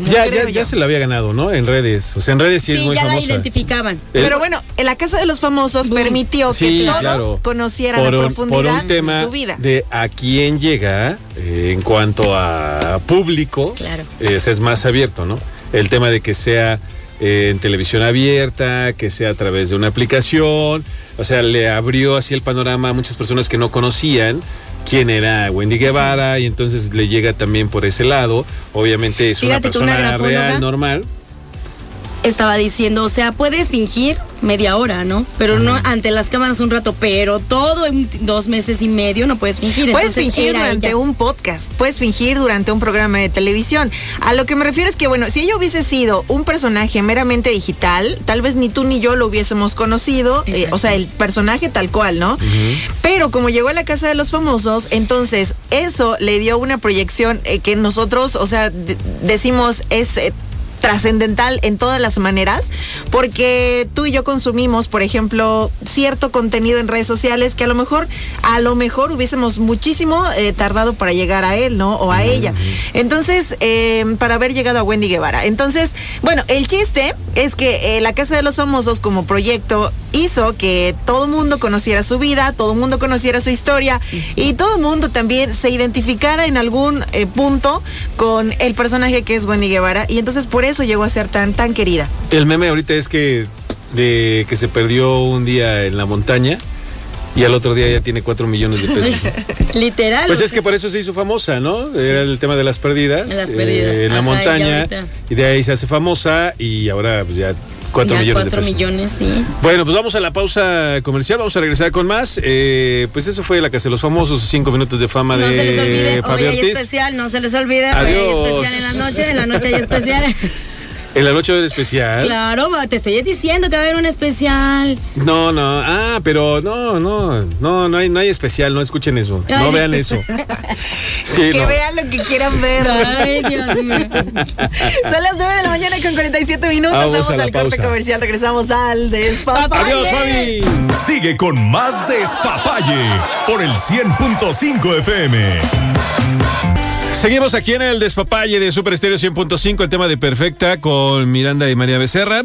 Ya se la había ganado, ¿no? En redes, o sea, en redes sí es muy famosa. Sí, ya la identificaban. Pero bueno, en la Casa de los Famosos permitió que todos conocieran a profundidad su vida. De a quién llega en cuanto a público, es más abierto, ¿no? El tema de que sea en televisión abierta, que sea a través de una aplicación, o sea, le abrió así el panorama a muchas personas que no conocían quién era Wendy Guevara y entonces le llega también por ese lado. Obviamente es una persona real, normal. Estaba diciendo, o sea, puedes fingir media hora, ¿no? Pero no ante las cámaras un rato, pero todo en 2 meses y medio no puedes fingir. Puedes fingir durante un podcast, puedes fingir durante un programa de televisión. A lo que me refiero es que, bueno, si ella hubiese sido un personaje meramente digital, tal vez ni tú ni yo lo hubiésemos conocido, o sea, el personaje tal cual, ¿no? Pero como llegó a la Casa de los Famosos, entonces eso le dio una proyección que nosotros, o sea, decimos es... trascendental en todas las maneras, porque tú y yo consumimos, por ejemplo, cierto contenido en redes sociales que a lo mejor hubiésemos muchísimo tardado para llegar a él, ¿no? O a ella. Entonces, para haber llegado a Wendy Guevara. Entonces, bueno, el chiste es que la Casa de los Famosos como proyecto hizo que todo el mundo conociera su vida, todo el mundo conociera su historia y todo el mundo también se identificara en algún punto con el personaje que es Wendy Guevara y entonces por eso llegó a ser tan querida. El meme ahorita es que de que se perdió un día en la montaña y al otro día ya tiene 4 millones de pesos. Literal. Pues es que por eso se hizo famosa, ¿no? Sí. Era el tema de las pérdidas. Las pérdidas. En la montaña. Y de ahí se hace famosa y ahora pues ya 4 millones de pesos. Sí. Bueno, pues vamos a la pausa comercial, vamos a regresar con más. Pues eso fue la Casa de los Famosos, 5 minutos de fama de Fabio Ortiz. No se les olvide, hoy hay especial, no se les olvide. Adiós. Hoy hay especial en la noche hay especial. ¿En la noche del especial? Claro, te estoy diciendo que va a haber un especial. No, pero no hay especial, no escuchen eso, no vean eso. Sí, que vean lo que quieran ver. Ay, Dios mío. Son las 9:47 a.m, vamos al corte comercial, regresamos al Despapalle. Adiós, Fabi. Sigue con más Despapalle por el 100.5 FM. Seguimos aquí en El Despapalle de Super Estéreo 100.5, el tema de Perfecta con Miranda y María Becerra.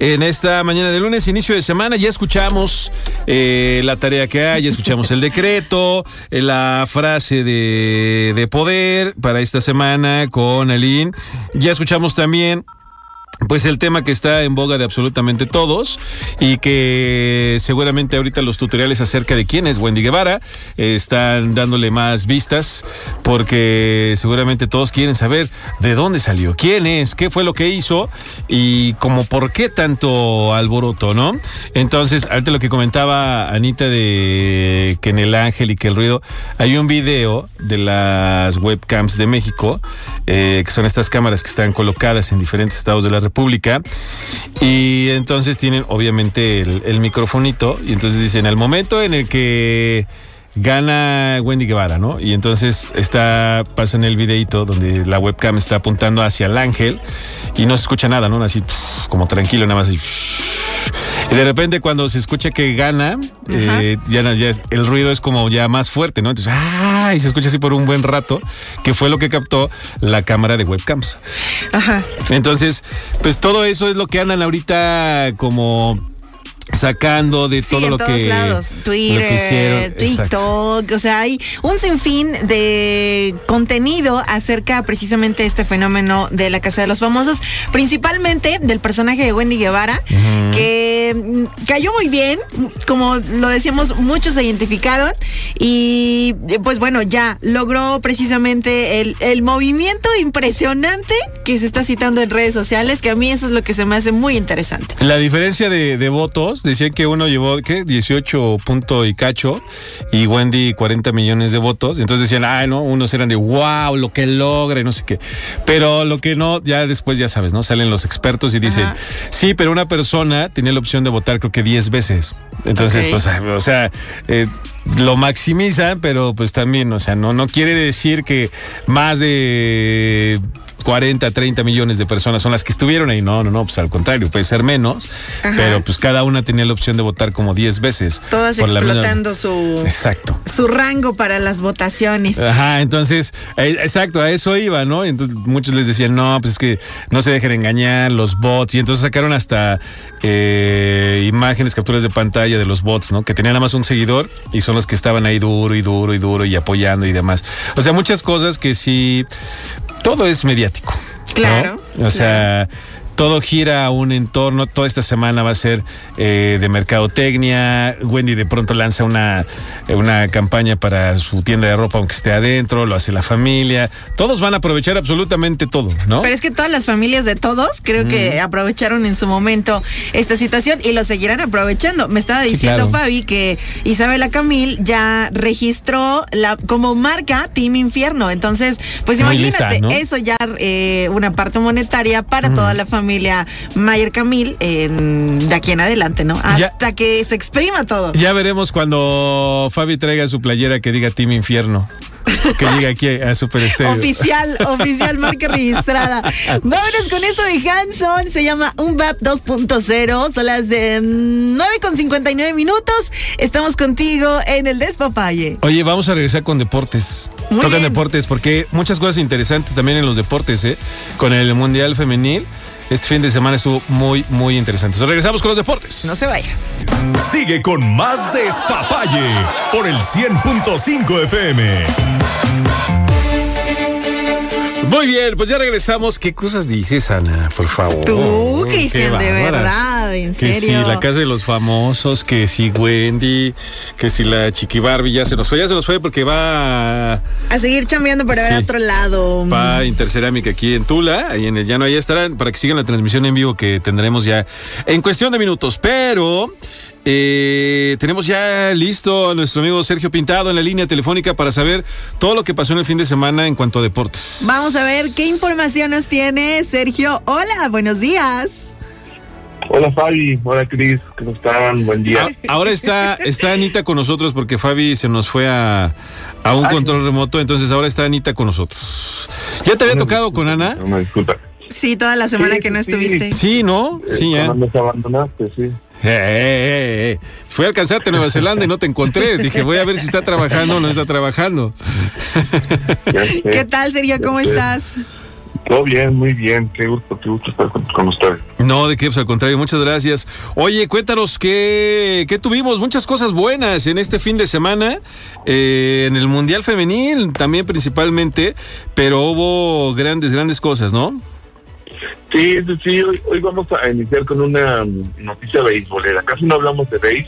En esta mañana de lunes, inicio de semana, ya escuchamos la tarea que hay, ya escuchamos el decreto, la frase de poder para esta semana con Aline. Ya escuchamos también pues el tema que está en boga de absolutamente todos y que seguramente ahorita los tutoriales acerca de quién es Wendy Guevara están dándole más vistas, porque seguramente todos quieren saber de dónde salió, quién es, qué fue lo que hizo y como por qué tanto alboroto, ¿no? Entonces, ahorita lo que comentaba Anita de que en El Ángel y que el ruido, hay un video de las webcams de México, que son estas cámaras que están colocadas en diferentes estados de la República, y entonces tienen obviamente el microfonito, y entonces dicen al momento en el que gana Wendy Guevara, ¿no? Y entonces pasa en el videito donde la webcam está apuntando hacia El Ángel y no se escucha nada, ¿no? Así como tranquilo, nada más así. Y de repente cuando se escucha que gana, ya el ruido es como ya más fuerte, ¿no? Entonces, ¡ah! Y se escucha así por un buen rato, que fue lo que captó la cámara de webcams. Ajá. Entonces, pues todo eso es lo que andan ahorita como sacando de todo en lo todos que lados. Twitter, lo que hicieron. TikTok, exacto. O sea, hay un sinfín de contenido acerca precisamente de este fenómeno de la Casa de los Famosos, principalmente del personaje de Wendy Guevara, que cayó muy bien, como lo decíamos, muchos se identificaron y pues bueno, ya logró precisamente el movimiento impresionante que se está citando en redes sociales, que a mí eso es lo que se me hace muy interesante. La diferencia de votos, decían que uno llevó, ¿qué? 18 punto y cacho, y Wendy 40 millones de votos, entonces decían, ay, no, unos eran de wow, lo que logra y no sé qué, pero lo que no, ya después ya sabes, ¿no? Salen los expertos y dicen, sí, pero una persona tenía la opción de votar creo que 10 veces, entonces, okay, pues, o sea, lo maximiza, pero pues también, o sea, no quiere decir que más de 40, 30 millones de personas son las que estuvieron ahí, no, pues al contrario, puede ser menos, pero pues cada una tenía la opción de votar como 10 veces. Todas explotando su rango para las votaciones. Ajá, entonces, exacto, a eso iba, ¿no? Entonces muchos les decían, no, pues es que no se dejen engañar los bots, y entonces sacaron hasta imágenes, capturas de pantalla de los bots, ¿no? Que tenían nada más un seguidor y son los que estaban ahí duro y apoyando y demás. O sea, muchas cosas que sí, todo es mediático. Claro. ¿No? O sea, todo gira a un entorno, toda esta semana va a ser de mercadotecnia. Wendy de pronto lanza una campaña para su tienda de ropa, aunque esté adentro, lo hace la familia. Todos van a aprovechar absolutamente todo, ¿no? Pero es que todas las familias de todos creo que aprovecharon en su momento esta situación y lo seguirán aprovechando. Me estaba diciendo Fabi que Isabela Camil ya registró como marca Team Infierno. Entonces, pues imagínate, lista, ¿no? Eso ya una parte monetaria para toda la familia. Mayer Camil de aquí en adelante, ¿no? Hasta que se exprima todo. Ya veremos cuando Fabi traiga su playera que diga Team Infierno, que llega aquí a Super Estéreo. Oficial, marca registrada. Vámonos con esto de Hanson, se llama Unwrap 2.0, son las de 9:59. Estamos contigo en El Despapalle. Oye, vamos a regresar con deportes. Tocan deportes, porque muchas cosas interesantes también en los deportes, con el Mundial Femenil. Este fin de semana estuvo muy, muy interesante. Entonces, regresamos con los deportes. No se vaya. Sigue con más Despapalle por el 100.5 FM. Muy bien, pues ya regresamos. ¿Qué cosas dices, Ana? Por favor. Tú, Cristian, de verdad, en serio. Que si la Casa de los Famosos, que si Wendy, que si la Chiqui Barbie, ya se nos fue porque va a seguir chambeando para ver a otro lado. Va a Intercerámica aquí en Tula, ahí en el Llano, ahí estarán para que sigan la transmisión en vivo que tendremos ya en cuestión de minutos, pero tenemos ya listo a nuestro amigo Sergio Pintado en la línea telefónica para saber todo lo que pasó en el fin de semana en cuanto a deportes. Vamos a ver qué información nos tiene Sergio. Hola, buenos días. Hola Fabi, hola Cris, ¿cómo están? Buen día. Ahora está Anita con nosotros porque Fabi se nos fue a un control remoto, entonces ahora está Anita con nosotros. ¿Ya te había tocado con Ana? Una disculpa. Sí, toda la semana que no estuviste. Sí, ¿no? Sí, ya. Cuando nos abandonaste, sí. Fui a alcanzarte a Nueva Zelanda y no te encontré. Dije, voy a ver si está trabajando o no está trabajando. ¿Qué tal, Sergio? ¿Cómo estás? Todo bien, muy bien. Qué gusto estar con ustedes. No, de qué, pues al contrario, muchas gracias. Oye, cuéntanos qué tuvimos. Muchas cosas buenas en este fin de semana, en el Mundial Femenil también principalmente, pero hubo grandes cosas, ¿no? Sí, hoy vamos a iniciar con una noticia beisbolera. Casi no hablamos de béis,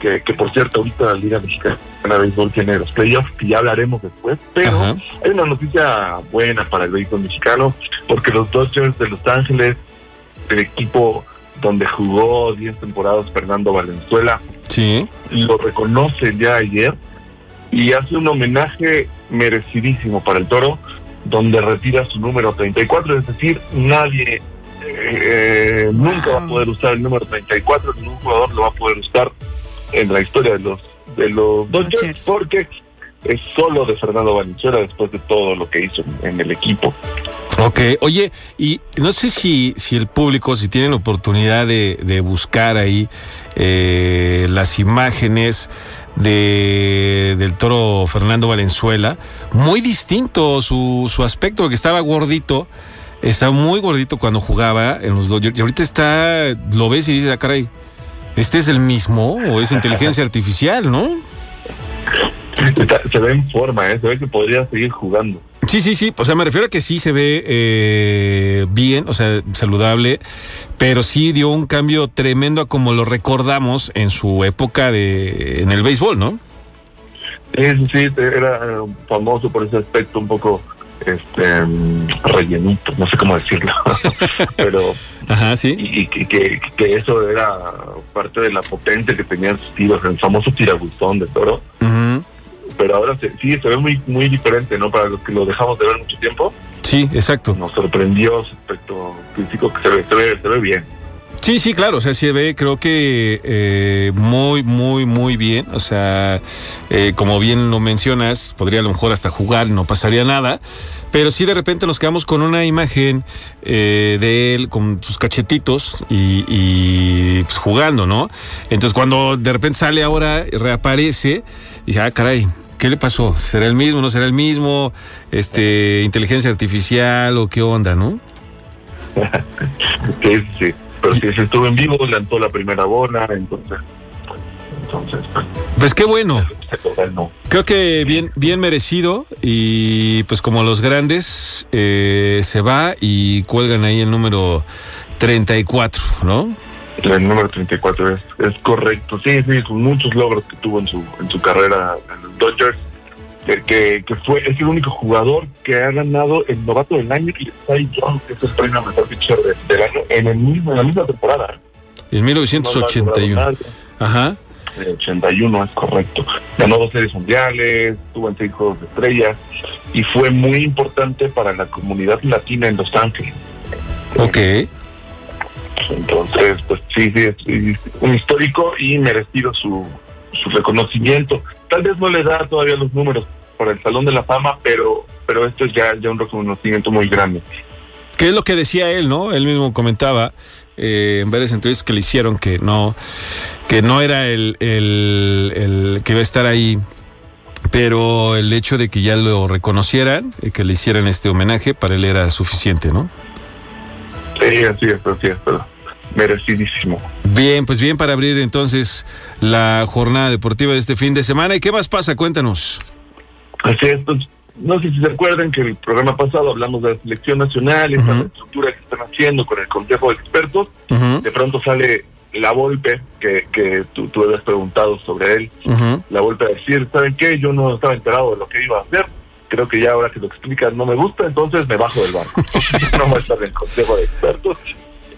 que por cierto, ahorita la Liga Mexicana de Béisbol tiene los playoffs, que ya hablaremos después, pero hay una noticia buena para el béisbol mexicano, porque los Dodgers de Los Ángeles, el equipo donde jugó 10 temporadas Fernando Valenzuela, sí, lo reconoce ya ayer, y hace un homenaje merecidísimo para el Toro, donde retira su número 34, es decir, nadie nunca va a poder usar el número 34, ningún jugador lo va a poder usar en la historia de los Dodgers, porque es solo de Fernando Valenzuela después de todo lo que hizo en el equipo. Ok, oye, y no sé si el público, si tienen oportunidad de buscar ahí las imágenes del Toro Fernando Valenzuela, muy distinto su aspecto, porque estaba gordito, estaba muy gordito cuando jugaba en los Dodgers, y ahorita lo ves y dices, ah, caray, ¿este es el mismo o es inteligencia artificial, no? Se ve en forma, se ve que podría seguir jugando. Sí, o sea, me refiero a que sí se ve bien, o sea, saludable, pero sí dio un cambio tremendo a como lo recordamos en su época en el béisbol, ¿no? Sí, era famoso por ese aspecto un poco rellenito, no sé cómo decirlo, pero sí, y que eso era parte de la potencia que tenían sus tiros, el famoso tirabuzón de Toro. Pero ahora se ve muy muy diferente, ¿no? Para los que lo dejamos de ver mucho tiempo. Sí, exacto. Nos sorprendió su aspecto físico, que se ve bien. Sí, claro, o sea, se ve, creo que muy bien, o sea, como bien lo mencionas, podría a lo mejor hasta jugar, no pasaría nada, pero sí de repente nos quedamos con una imagen de él con sus cachetitos y pues, jugando, ¿no? Entonces cuando de repente sale ahora, reaparece, y ah, caray, ¿qué le pasó? ¿Será el mismo, no será el mismo? ¿Inteligencia artificial o qué onda, no? Sí. Pero si se estuvo en vivo, lanzó la primera bola, entonces... Pues qué bueno. Creo que bien merecido, y pues como los grandes, se va y cuelgan ahí el número 34, ¿no? El número 34 es correcto, sí, con muchos logros que tuvo en su carrera en los Dodgers, que es el único jugador que ha ganado el novato del año y Cy Young, que es el premio mejor pitcher del año en la misma temporada. En 1981. El 81, es correcto. Ganó 2 series mundiales, tuvo en 6 juegos de estrellas y fue muy importante para la comunidad latina en Los Ángeles. Ok. Entonces, pues sí, es un histórico y merecido su reconocimiento. Tal vez no le da todavía los números para el Salón de la Fama, pero esto es ya un reconocimiento muy grande. ¿Qué es lo que decía él, no? Él mismo comentaba en varias entrevistas que le hicieron que no era el que iba a estar ahí, pero el hecho de que ya lo reconocieran y que le hicieran este homenaje, para él era suficiente, ¿no? Sí, así es, pero merecidísimo. Bien, pues bien para abrir entonces la jornada deportiva de este fin de semana. ¿Y qué más pasa? Cuéntanos. Así es, pues, no sé si se acuerdan que el programa pasado hablamos de la selección nacional, esta estructura que están haciendo con el Consejo de Expertos. De pronto sale La Volpe, que tú habías preguntado sobre él. La Volpe a decir, ¿saben qué? Yo no estaba enterado de lo que iba a hacer. Creo que ya ahora que lo explicas no me gusta, entonces me bajo del barco. No va a estar en el Consejo de Expertos.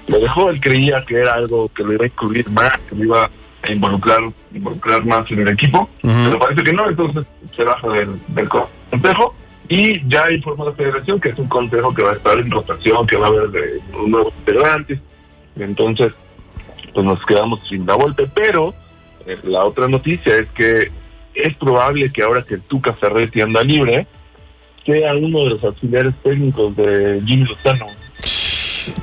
Lo dejó, él creía que era algo que lo iba a incluir más, que lo iba a involucrar más en el equipo, pero parece que no, entonces se baja del consejo, y ya informó la federación que es un consejo que va a estar en rotación, que va a haber nuevos integrantes, entonces pues nos quedamos sin La Volpe, pero la otra noticia es que es probable que ahora que el Tuca Ferretti anda libre, sea uno de los auxiliares técnicos de Jimmy Lozano.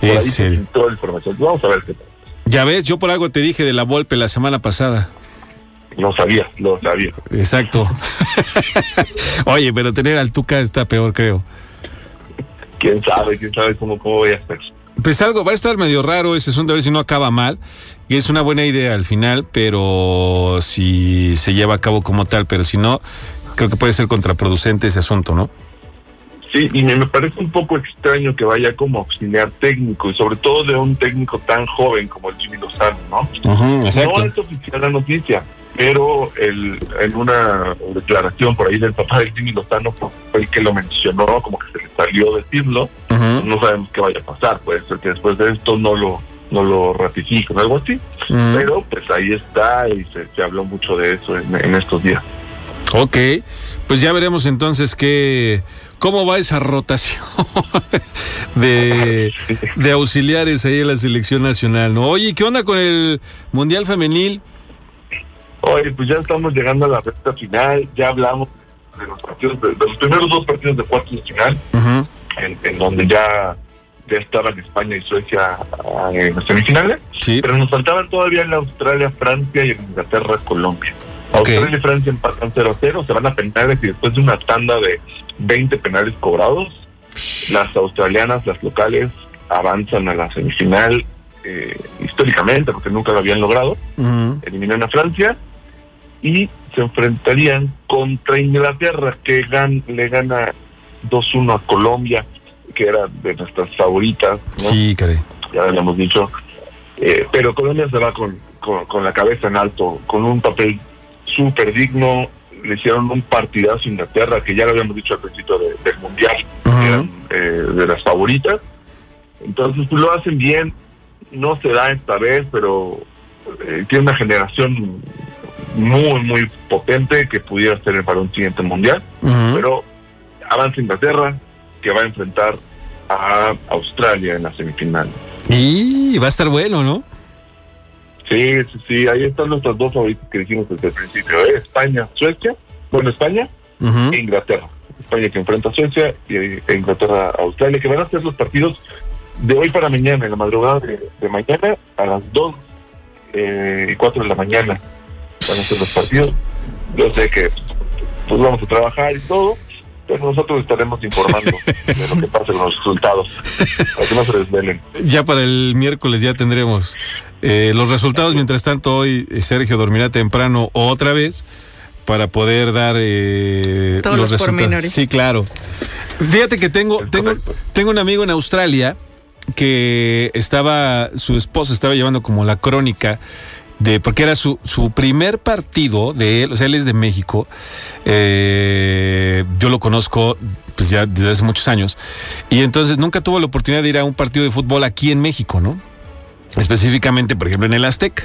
Por ahí se filtró la información. Vamos a ver qué tal. Ya ves, yo por algo te dije de la Volpe la semana pasada. No sabía. Exacto. Oye, pero tener al Tuca está peor, creo. Quién sabe cómo voy a hacer. Pues algo, va a estar medio raro ese asunto, a ver si no acaba mal. Y es una buena idea al final, pero si se lleva a cabo como tal, pero si no, creo que puede ser contraproducente ese asunto, ¿no? Sí, y me parece un poco extraño que vaya como auxiliar técnico, y sobre todo de un técnico tan joven como el Jimmy Lozano, ¿no? Uh-huh, exacto. No es oficial la noticia, pero en una declaración por ahí del papá de Jimmy Lozano fue el que lo mencionó, como que se le salió decirlo. Uh-huh. No sabemos qué vaya a pasar, puede ser que después de esto no lo ratifiquen, algo así. Uh-huh. Pero pues ahí está, y se habló mucho de eso en estos días. Ok, pues ya veremos entonces cómo va esa rotación de auxiliares ahí en la selección nacional, ¿no? Oye, ¿qué onda con el Mundial Femenil? Oye, pues ya estamos llegando a la recta final, ya hablamos de los partidos, de los primeros dos partidos de cuartos de final, uh-huh, en donde ya estaban España y Suecia en las semifinales, sí, pero nos faltaban todavía en Australia, Francia y en Inglaterra, Colombia. Okay. Australia y Francia empatan 0-0, se van a penales y después de una tanda de 20 penales cobrados, las australianas, las locales, avanzan a la semifinal históricamente, porque nunca lo habían logrado, uh-huh, eliminan a Francia y se enfrentarían contra Inglaterra, que le gana 2-1 a Colombia, que era de nuestras favoritas, ¿no? Sí, caray. Ya lo hemos dicho, pero Colombia se va con la cabeza en alto, con un papel súper digno, le hicieron un partidazo a Inglaterra, que ya lo habíamos dicho al principio del Mundial, uh-huh, eran de las favoritas, entonces pues, lo hacen bien, no se da esta vez, pero tiene una generación muy, muy potente que pudiera ser para un siguiente Mundial, uh-huh, pero avanza Inglaterra, que va a enfrentar a Australia en la semifinal. Y va a estar bueno, ¿no? Sí, ahí están nuestras dos favoritas que dijimos desde el principio, España, Suecia, bueno, España, uh-huh, e Inglaterra. España que enfrenta a Suecia e Inglaterra a Australia, que van a ser los partidos de hoy para mañana, en la madrugada de mañana, a las 2 y 4 de la mañana van a ser los partidos. Yo sé que pues vamos a trabajar y todo, pero nosotros estaremos informando de lo que pasa con los resultados, para que no se desvelen. Ya para el miércoles ya tendremos los resultados. Mientras tanto, hoy Sergio dormirá temprano otra vez para poder dar todos los resultados. Pormenores. Sí, claro. Fíjate que tengo un amigo en Australia que su esposa estaba llevando como la crónica porque era su primer partido de él, o sea, él es de México, yo lo conozco pues ya desde hace muchos años, y entonces nunca tuvo la oportunidad de ir a un partido de fútbol aquí en México, ¿no? Específicamente, por ejemplo, en el Azteca.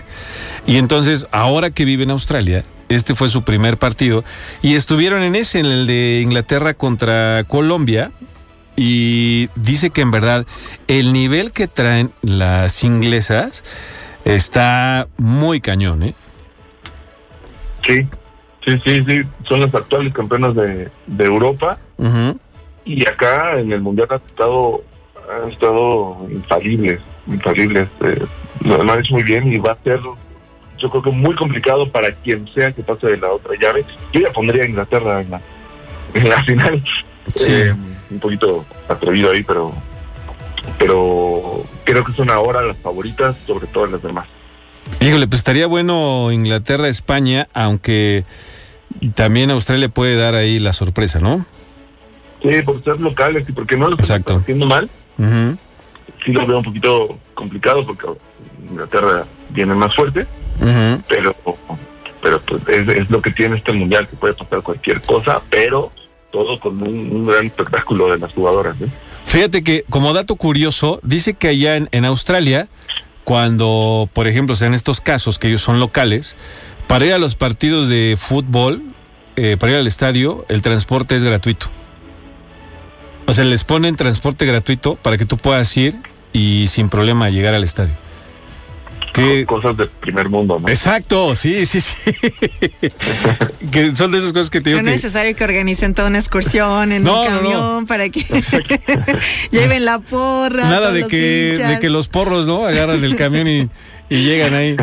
Y entonces, ahora que vive en Australia, este fue su primer partido, y estuvieron en el de Inglaterra contra Colombia, y dice que en verdad el nivel que traen las inglesas está muy cañón, ¿eh? Sí. Son las actuales campeonas de Europa. Uh-huh. Y acá en el Mundial han estado infalibles. Lo han hecho muy bien y va a ser, yo creo que muy complicado para quien sea que pase de la otra llave. Yo ya pondría a Inglaterra en la final. Sí. Un poquito atrevido ahí, pero creo que son ahora las favoritas sobre todas las demás. Híjole, pues estaría bueno Inglaterra, España, aunque también Australia puede dar ahí la sorpresa, ¿no? Sí, por ser locales y porque no lo están haciendo mal. Uh-huh. Sí lo veo un poquito complicado porque Inglaterra viene más fuerte, uh-huh, pero pues es lo que tiene este mundial, que puede pasar cualquier cosa, pero todo con un gran espectáculo de las jugadoras, ¿eh? Fíjate que, como dato curioso, dice que allá en Australia, cuando, por ejemplo, sean estos casos que ellos son locales, para ir a los partidos de fútbol, para ir al estadio, el transporte es gratuito. O sea, les ponen transporte gratuito para que tú puedas ir y sin problema llegar al estadio. Que, cosas del primer mundo, ¿no? Exacto, sí, sí, sí. Que son de esas cosas que te digo. No es necesario que organicen toda una excursión en un camión para que lleven la porra. Nada de que, los porros, ¿no? Agarran el camión y llegan ahí.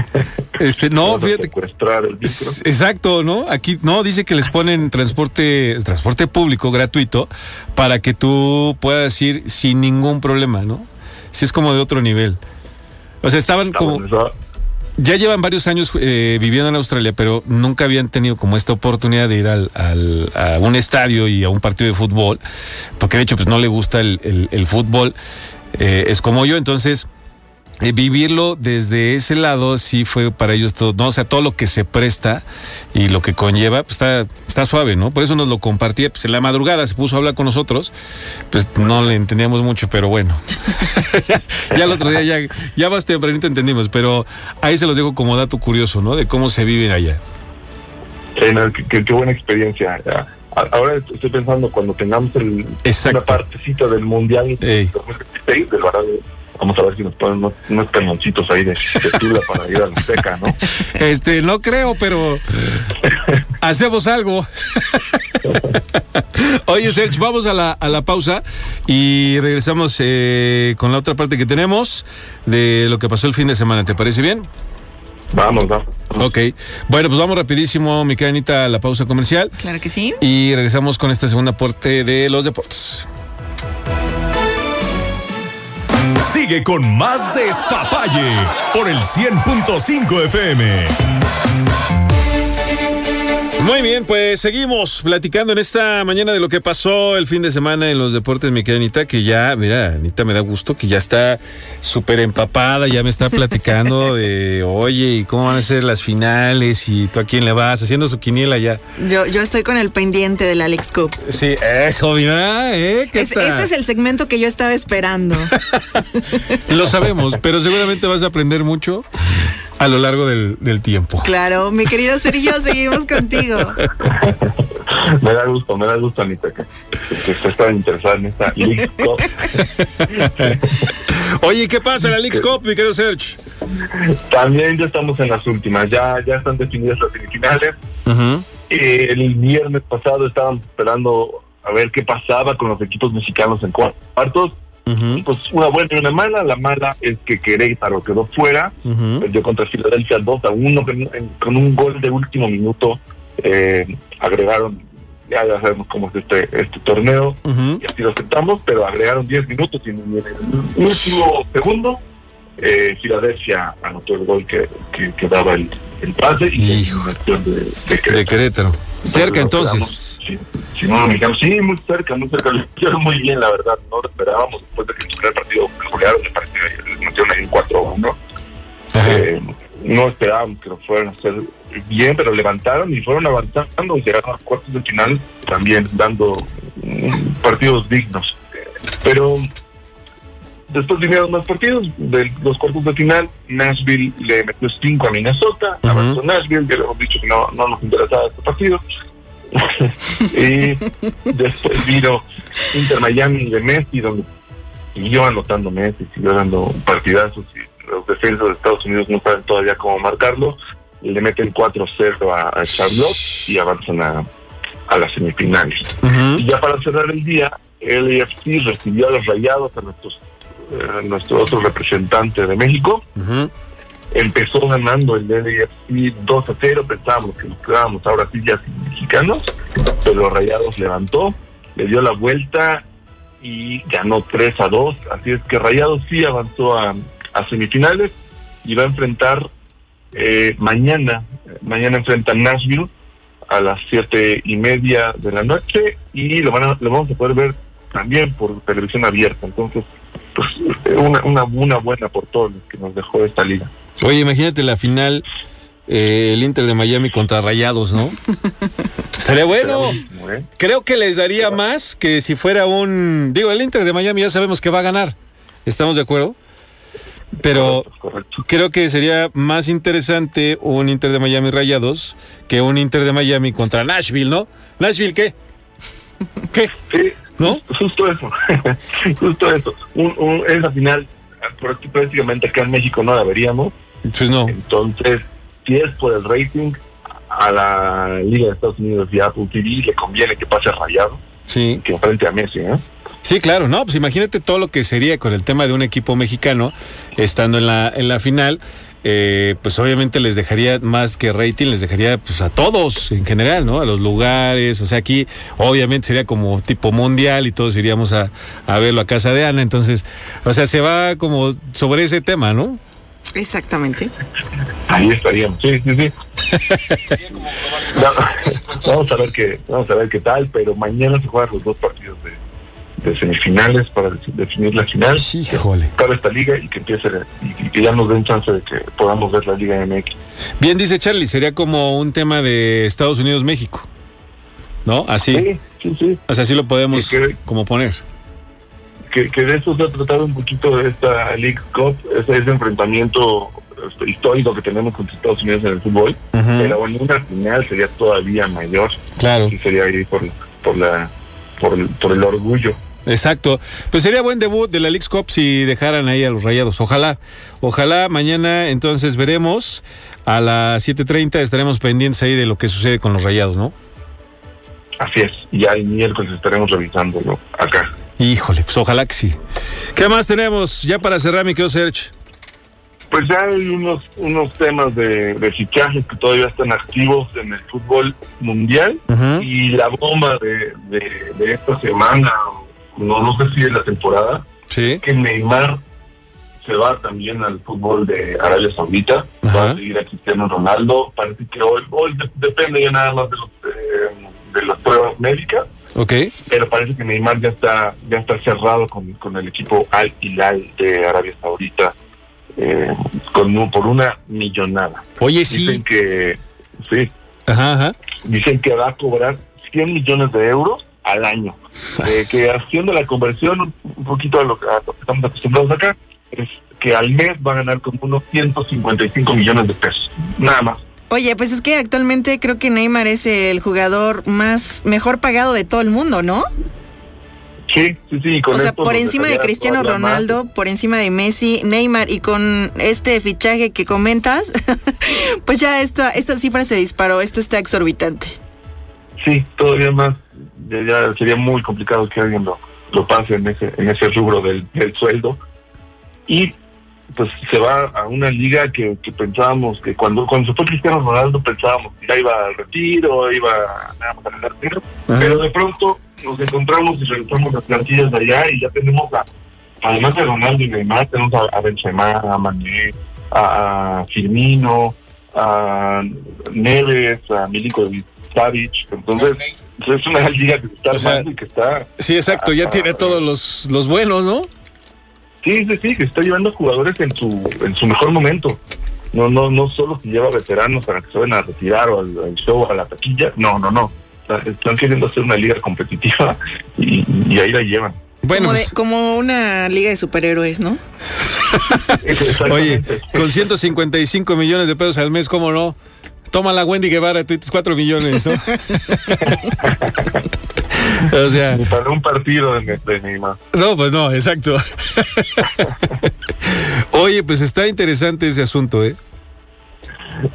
No, fíjate. Secuestrar el micro. Exacto, ¿no? Aquí, no, dice que les ponen transporte público gratuito para que tú puedas ir sin ningún problema, ¿no? Si es como de otro nivel. O sea, estaban como... Ya llevan varios años viviendo en Australia, pero nunca habían tenido como esta oportunidad de ir a un estadio y a un partido de fútbol, porque de hecho pues no le gusta el fútbol, es como yo, entonces vivirlo desde ese lado sí fue para ellos todo, ¿no? O sea, todo lo que se presta y lo que conlleva, pues está suave, ¿no? Por eso nos lo compartía, pues en la madrugada se puso a hablar con nosotros, pues no le entendíamos mucho, pero bueno. Ya el otro día, ya más tempranito entendimos, pero ahí se los dejo como dato curioso, ¿no? De cómo se viven allá. Sí, no, qué buena experiencia. Ahora estoy pensando, cuando tengamos una partecita del Mundial, vamos a ver si nos ponen unos peloncitos ahí de tula para ir a la seca, ¿no? No creo, pero hacemos algo. Oye, Serge, vamos a la pausa y regresamos con la otra parte que tenemos de lo que pasó el fin de semana. ¿Te parece bien? Vamos. Ok. Bueno, pues vamos rapidísimo, mi Anita, a la pausa comercial. Claro que sí. Y regresamos con esta segunda parte de los deportes. Sigue con más Despapalle por el 100.5 FM. Muy bien, pues seguimos platicando en esta mañana de lo que pasó el fin de semana en los deportes, mi querida Anita, que ya, mira, Anita, me da gusto que ya está súper empapada, ya me está platicando de, oye, ¿y cómo van a ser las finales? ¿Y tú a quién le vas? Haciendo su quiniela ya. Yo estoy con el pendiente del Alex Cup. Sí, eso, mira, este es el segmento que yo estaba esperando. Lo sabemos, pero seguramente vas a aprender mucho a lo largo del tiempo. Claro, mi querido Sergio, seguimos contigo. Me da gusto, Anita, que ustedes están interesados en esta League Cup. Oye, ¿qué pasa en la League Cup, mi querido Serge? También ya estamos en las últimas, ya están definidas las semifinales. Uh-huh. El viernes pasado estaban esperando a ver qué pasaba con los equipos mexicanos en cuartos. Uh-huh. Pues una buena y una mala. La mala es que Querétaro quedó fuera. Uh-huh. Perdió contra Filadelfia 2-1 con un gol de último minuto. Agregaron, ya sabemos cómo es este torneo. Uh-huh. Y así lo aceptamos, pero agregaron 10 minutos y en el último segundo Filadelfia anotó el gol que daba el pase y la acción de Querétaro. Cerca, entonces. Sí, muy cerca. Lo hicieron muy bien, la verdad. No lo esperábamos después de que el primer partido golearon, les metieron ahí 4-1. No esperábamos que lo fueran a hacer bien, pero levantaron y fueron avanzando y llegaron a los cuartos de final también dando partidos dignos. Pero después vinieron más partidos de los cuartos de final. Nashville le metió 5 a Minnesota. Uh-huh. Avanzó Nashville, ya le hemos dicho que no nos interesaba este partido. Y después vino Inter Miami de Messi, donde siguió anotando Messi, siguió dando partidazos y los defensores de Estados Unidos no saben todavía cómo marcarlo. Le meten 4-0 a Charlotte y avanzan a las semifinales. Uh-huh. Y ya para cerrar el día, el LAFC recibió a los Rayados, a nuestro otro representante de México. Uh-huh. Empezó ganando el LAFC 2-0, pensábamos que nos quedábamos ahora sí ya sin mexicanos, pero Rayados levantó, le dio la vuelta y ganó 3-2, así es que Rayados sí avanzó a semifinales y va a enfrentar mañana enfrenta Nashville a las 7:30 de la noche y lo vamos a poder ver también por televisión abierta, entonces pues una buena por todos los que nos dejó esta liga. Oye, imagínate la final, el Inter de Miami contra Rayados, ¿no? Estaría bueno. Creo que les daría más que si fuera el Inter de Miami ya sabemos que va a ganar, ¿estamos de acuerdo? Pero correcto. Creo que sería más interesante un Inter de Miami Rayados que un Inter de Miami contra Nashville, ¿no? ¿Nashville qué? ¿Qué? Sí. ¿No? Justo eso. Esa final prácticamente acá en México no la veríamos, Pues no. Entonces, si es por el rating, a la Liga de Estados Unidos y Apple TV le conviene que pase Rayado, sí, que enfrente a Messi, ¿eh? Sí, claro, no, pues imagínate todo lo que sería con el tema de un equipo mexicano estando en la final. Pues obviamente les dejaría más que rating, les dejaría pues a todos en general, ¿no? A los lugares, o sea, aquí obviamente sería como tipo mundial y todos iríamos a verlo a casa de Ana, entonces, o sea, se va como sobre ese tema, ¿no? Exactamente. Ahí estaríamos, sí. Vamos a ver qué tal, pero mañana se juegan los dos partidos de semifinales para definir la final. Híjole. Para esta liga y que empiece y que ya nos den chance de que podamos ver la Liga MX. Bien dice Charlie, sería como un tema de Estados Unidos-México, ¿no? Así. Sí. O sea, así lo podemos como poner. Que de eso se ha tratado un poquito de esta League Cup, ese enfrentamiento histórico que tenemos con Estados Unidos en el fútbol, uh-huh, pero en una final sería todavía mayor. Claro. Y sería ahí por el orgullo. Exacto, pues sería buen debut de la League Cup si dejaran ahí a los Rayados, ojalá mañana entonces veremos a las 7:30, estaremos pendientes ahí de lo que sucede con los Rayados, ¿no? Así es, y ya el miércoles estaremos revisándolo acá. Híjole, pues ojalá que sí. ¿Qué más tenemos ya para cerrar, mi querido Serge? Pues ya hay unos temas de fichajes que todavía están activos en el fútbol mundial, uh-huh, y la bomba de esta semana, no sé si es la temporada, ¿sí?, que Neymar se va también al fútbol de Arabia Saudita, uh-huh, va a seguir a Cristiano Ronaldo, parece que hoy depende ya nada más de las pruebas médicas, okay, pero parece que Neymar ya está cerrado con el equipo Al Hilal de Arabia Saudita. Por una millonada. Oye, dicen que sí. Ajá. Dicen que va a cobrar 100 millones de euros al año. Que haciendo la conversión un poquito a lo que estamos acostumbrados acá, es que al mes va a ganar como unos 155 millones de pesos. Nada más. Oye, pues es que actualmente creo que Neymar es el jugador mejor pagado de todo el mundo, ¿no? Sí. Con o sea, por encima de Cristiano Ronaldo, por encima de Messi, Neymar, y con este fichaje que comentas, pues ya esta cifra se disparó, esto está exorbitante. Sí, todavía más, ya sería muy complicado que alguien lo pase en ese rubro del sueldo. Y pues se va a una liga que pensábamos que cuando se fue Cristiano Ronaldo pensábamos que ya iba al retiro, pero de pronto nos encontramos y revisamos las plantillas de allá y ya tenemos además de Ronaldo y Neymar, tenemos a Benzema, a Mané, a Firmino, a Neves, a Milinkovic Savic, entonces es una liga que está armando y que está... Sí, exacto, ya tiene todos los buenos, ¿no? Sí, que está llevando jugadores en su mejor momento. No solo se lleva veteranos para que se vayan a retirar o al show, a la taquilla. No. Están queriendo hacer una liga competitiva y ahí la llevan. Bueno, como una liga de superhéroes, ¿no? Oye, con 155 millones de pesos al mes, ¿cómo no? Tómala, Wendy Guevara, tú 4 millones, ¿no? O sea, ni para un partido de Neymar. No, pues no, exacto. Oye, pues está interesante ese asunto, ¿eh?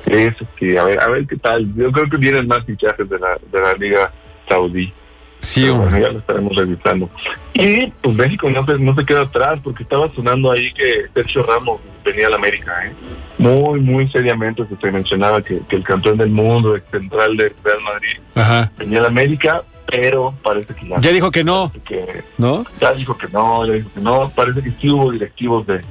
Eso sí, a ver qué tal. Yo creo que vienen más fichajes de la Liga Saudí. Sí, hombre. Ya lo estaremos revisando. Y pues México no se queda atrás, porque estaba sonando ahí que Sergio Ramos venía a la América, ¿eh? Muy, muy seriamente se mencionaba que el campeón del mundo, el central de Real Madrid, ajá, venía a la América, pero parece que ya dijo que no. Ya dijo que no. Parece que sí hubo directivos de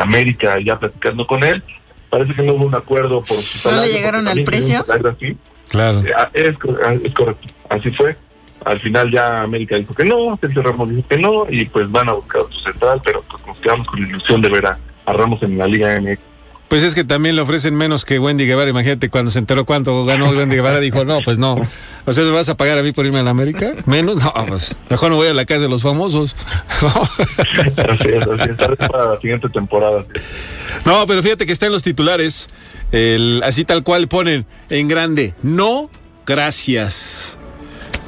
América ya platicando con él. Parece que no hubo un acuerdo por su salario. ¿No le llegaron al precio? Así. Claro. Es correcto. Así fue. Al final ya América dijo que no, Sergio Ramos dijo que no, y pues van a buscar su central, pero pues nos quedamos con la ilusión de ver a Ramos en la Liga MX. Pues es que también le ofrecen menos que Wendy Guevara, imagínate, cuando se enteró cuánto ganó Wendy Guevara, dijo, no, pues no, o sea, ¿me vas a pagar a mí por irme a la América? Menos, no, pues mejor no voy a la Casa de los Famosos, ¿no? Así es, para la siguiente temporada. No, pero fíjate que está en los titulares, así tal cual ponen, en grande, no, gracias.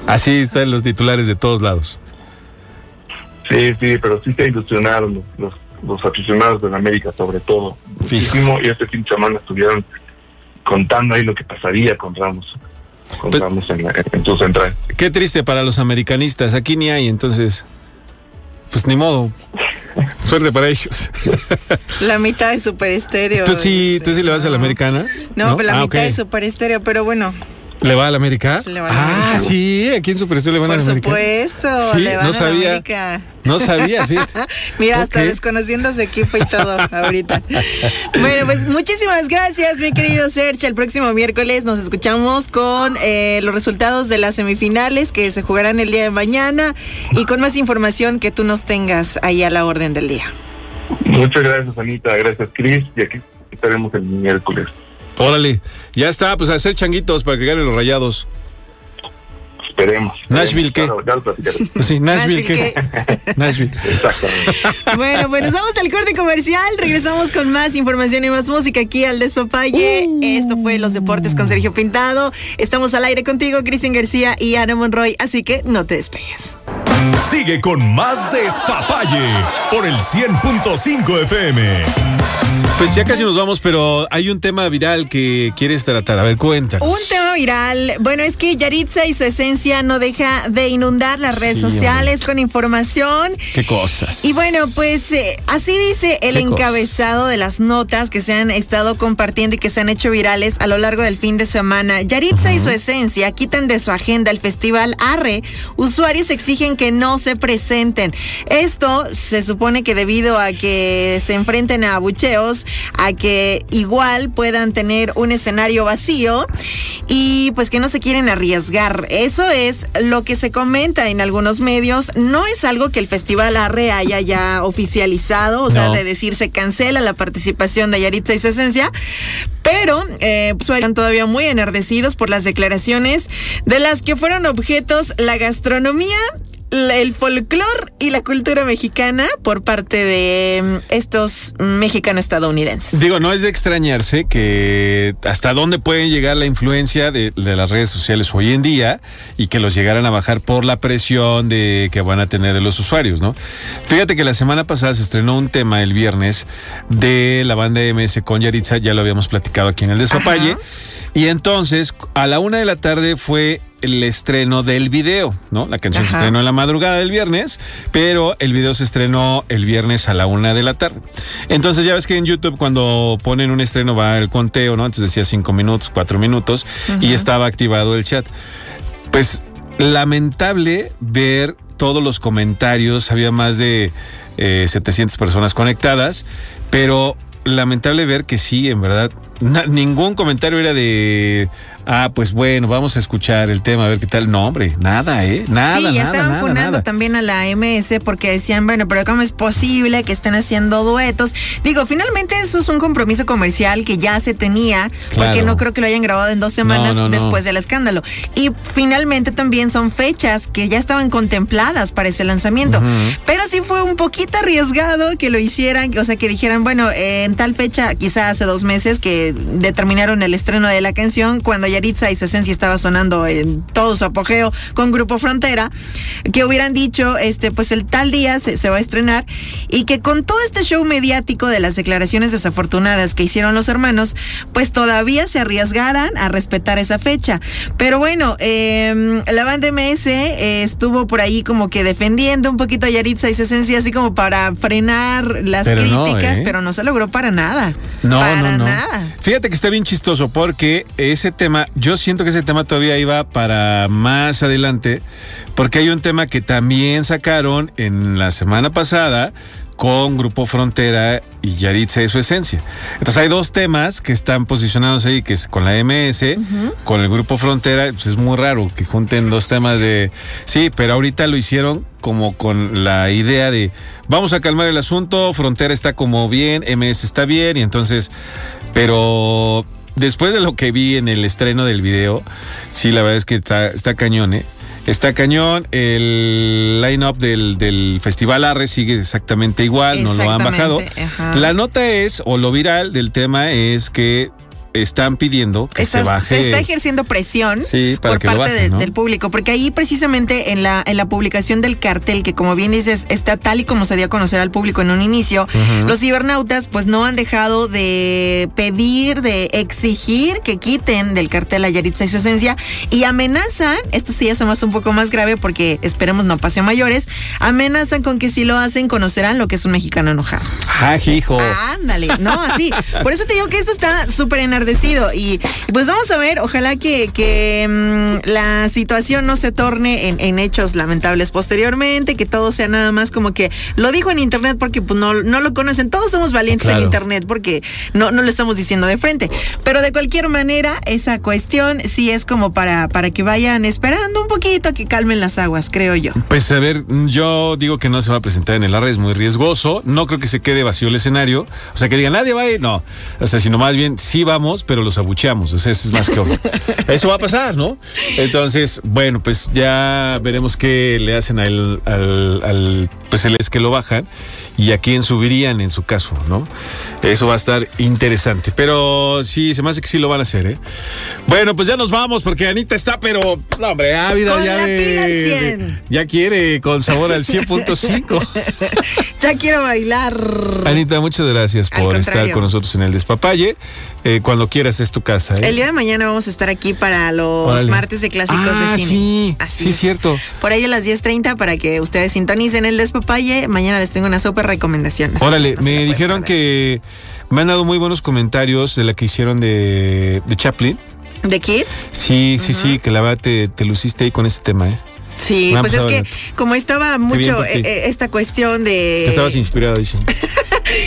Así están los titulares de todos lados. Sí, pero sí se ilusionaron los los aficionados de la América sobre todo. Muchísimo, y este fin de semana estuvieron contando ahí lo que pasaría con Ramos. Con Ramos en su central. Qué triste para los americanistas, aquí ni hay, entonces... Pues ni modo. Suerte para ellos. La mitad de Super Estéreo. ¿Tú sí le vas a la americana? No, pero la mitad de Super Estéreo, pero bueno. ¿Le va a la América? Sí, le va a la América. Sí, aquí en Super Estéreo le van a la América. Por supuesto, sí, le van a la América. No sabía, fíjate. Mira, hasta desconociendo su equipo y todo ahorita. Bueno, pues muchísimas gracias, mi querido Sergio. El próximo miércoles nos escuchamos con los resultados de las semifinales que se jugarán el día de mañana y con más información que tú nos tengas ahí a la orden del día. Muchas gracias, Anita. Gracias, Cris. Y aquí estaremos el miércoles. Órale, ya está, pues a hacer changuitos para que ganen los Rayados. Esperemos. ¿Nashville qué? Sí, ¿Nashville qué? Nashville. Exactamente. Bueno, pues nos vamos al corte comercial. Regresamos con más información y más música aquí al Despapalle. Esto fue Los Deportes con Sergio Pintado. Estamos al aire contigo, Cristian García y Ana Monroy, así que no te despegues. Sigue con más Despapalle por el 100.5 FM. Pues ya casi nos vamos, pero hay un tema viral que quieres tratar. A ver, cuéntanos. Un tema viral. Bueno, es que Yaritza y su esencia no deja de inundar las redes sociales con información. Qué cosas. Y bueno, pues así dice el encabezado de las notas que se han estado compartiendo y que se han hecho virales a lo largo del fin de semana. Yaritza y su esencia quitan de su agenda el Festival Arre. Usuarios exigen que no se presenten. Esto se supone que debido a que se enfrenten a abucheos, a que igual puedan tener un escenario vacío y pues que no se quieren arriesgar. Eso es lo que se comenta en algunos medios. No es algo que el Festival Arre haya ya oficializado, o sea, de decir se cancela la participación de Yaritza y su esencia, pero están todavía muy enardecidos por las declaraciones de las que fueron objetos la gastronomía, el folclor y la cultura mexicana por parte de estos mexicano-estadounidenses. Digo, no es de extrañarse que hasta dónde puede llegar la influencia de las redes sociales hoy en día y que los llegaran a bajar por la presión de que van a tener de los usuarios, ¿no? Fíjate que la semana pasada se estrenó un tema el viernes de la banda MS con Yaritza, ya lo habíamos platicado aquí en el Despapalle. Ajá. Y entonces, a la 1:00 p.m. fue el estreno del video, ¿no? La canción se estrenó en la madrugada del viernes, pero el video se estrenó el viernes a la 1:00 p.m. Entonces, ya ves que en YouTube cuando ponen un estreno va el conteo, ¿no? Antes decía 5 minutos, 4 minutos, y estaba activado el chat. Pues, lamentable ver todos los comentarios, había más de 700 personas conectadas, pero... lamentable ver que sí, en verdad, ningún comentario era de pues bueno, vamos a escuchar el tema, a ver qué tal. No, hombre, nada, nada. Sí, ya estaban funando también a la MS porque decían, bueno, pero ¿cómo es posible que estén haciendo duetos? Digo, finalmente eso es un compromiso comercial que ya se tenía, claro, porque no creo que lo hayan grabado en 2 semanas después del escándalo. Y finalmente también son fechas que ya estaban contempladas para ese lanzamiento. Pero sí fue un poquito arriesgado que lo hicieran, o sea, que dijeran, bueno, en tal fecha, quizá hace 2 meses que determinaron el estreno de la canción, cuando Yaritza y su esencia estaba sonando en todo su apogeo con Grupo Frontera, que hubieran dicho, pues el tal día se va a estrenar, y que con todo este show mediático de las declaraciones desafortunadas que hicieron los hermanos, pues todavía se arriesgaran a respetar esa fecha. Pero bueno, la banda MS estuvo por ahí como que defendiendo un poquito a Yaritza y su esencia, así como para frenar las críticas, pero no se logró para nada. No, para nada. Fíjate que está bien chistoso porque ese tema, yo siento que ese tema todavía iba para más adelante, porque hay un tema que también sacaron en la semana pasada con Grupo Frontera y Yaritza y su esencia. Entonces hay 2 temas que están posicionados ahí, que es con la MS, con el Grupo Frontera. Pues es muy raro que junten 2 temas de... Sí, pero ahorita lo hicieron como con la idea de vamos a calmar el asunto, Frontera está como bien, MS está bien, y entonces... Pero... después de lo que vi en el estreno del video, sí, la verdad es que está cañón, ¿eh? Está cañón. El line-up del Festival Arre sigue exactamente igual, no lo han bajado. La nota es, o lo viral del tema es que están pidiendo que se baje. Se está ejerciendo presión para por que parte lo baje, ¿no? del público, porque ahí precisamente en la publicación del cartel, que como bien dices, está tal y como se dio a conocer al público en un inicio, los cibernautas pues no han dejado de pedir, de exigir que quiten del cartel a Yaritza y su esencia, y amenazan, esto sí es más un poco más grave porque esperemos no pase a mayores, amenazan con que si lo hacen conocerán lo que es un mexicano enojado. ¡Ah, hijo! Ándale, no, así. Por eso te digo que esto está súper enardecido y pues vamos a ver, ojalá que la situación no se torne en hechos lamentables posteriormente, que todo sea nada más como que lo dijo en internet porque pues no lo conocen, todos somos valientes en internet porque no lo estamos diciendo de frente, pero de cualquier manera esa cuestión sí es como para que vayan esperando un poquito que calmen las aguas, creo yo. Pues a ver, yo digo que no se va a presentar en el Arre, es muy riesgoso, no creo que se quede vacío el escenario, o sea que digan nadie va a ir, no, o sea, sino más bien sí vamos, pero los abucheamos, o sea, eso es más que obvio. Eso va a pasar, ¿no? Entonces, bueno, pues ya veremos qué le hacen al pues el es que lo bajan y a quién subirían en su caso, ¿no? Eso va a estar interesante, pero sí, se me hace que sí lo van a hacer, ¿eh? Bueno, pues ya nos vamos porque Anita está, pero, no, hombre, ávida con ya la pila al 100. Ya quiere con sabor al 100.5. Ya quiero bailar. Anita, muchas gracias por estar con nosotros en El Despapalle. Cuando quieras es tu casa, ¿eh? El día de mañana vamos a estar aquí para los martes de clásicos de cine. Sí, así sí, es cierto. Por ahí a las 10:30 para que ustedes sintonicen El Despapalle. Mañana les tengo una súper recomendación. Órale, no me dijeron que me han dado muy buenos comentarios de la que hicieron de Chaplin. ¿De Kid? Sí, sí, que la verdad te luciste ahí con ese tema, ¿eh? Sí, pues es que como estaba mucho esta cuestión de... Te estabas inspirado, dicen.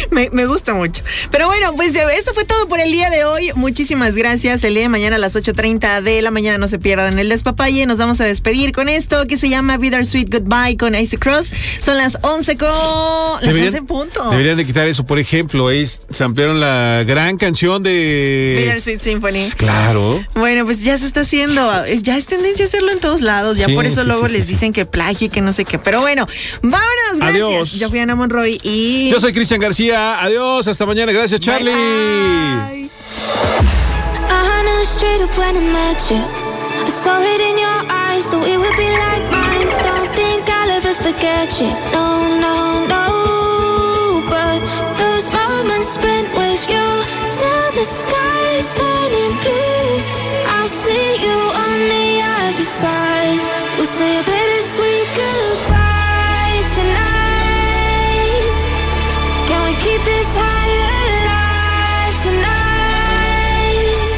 Me gusta mucho. Pero bueno, pues esto fue todo por el día de hoy. Muchísimas gracias. El día de mañana a las 8:30 de la mañana no se pierdan El Despapalle. Nos vamos a despedir con esto que se llama Bittersweet Goodbye con Icy Cross. Son las 11 con... las 11 en punto. Deberían de quitar eso, por ejemplo. Ahí se ampliaron la gran canción de... Bittersweet Symphony. Claro. Bueno, pues ya se está haciendo. Ya es tendencia a hacerlo en todos lados. Ya sí, por eso luego les dicen que plagio y que no sé qué. Pero bueno, vámonos. Gracias. Adiós. Yo fui Ana Monroy y... Yo soy Cristian García. Adiós, hasta mañana. Gracias, Charlie. Bye, bye. I knew straight up when I met you. I saw it in your eyes, though it would be like mine. Don't think I'll ever forget you. No, no, no. But those moments spent with you, till the sky's turning blue. I'll see you on the other side. We'll say a bittersweet goodbye tonight. Keep this higher alive tonight.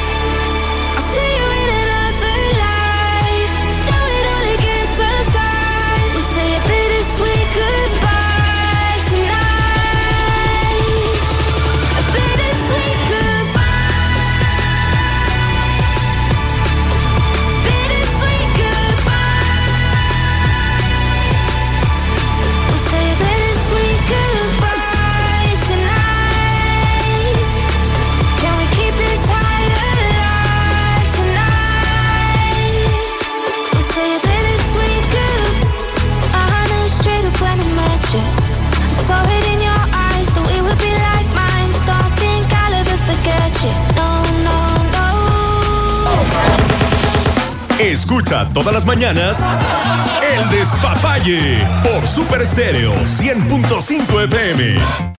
I'll see you in another life. Do it all again sometime. We'll say a bittersweet goodbye tonight. A bittersweet goodbye. Bittersweet goodbye. We'll say a bittersweet goodbye. Saw it in your eyes, though it would be like mine. Don't think I'll ever forget you. No, no, no. Escucha todas las mañanas El Despapalle por Super Estéreo 100.5 FM.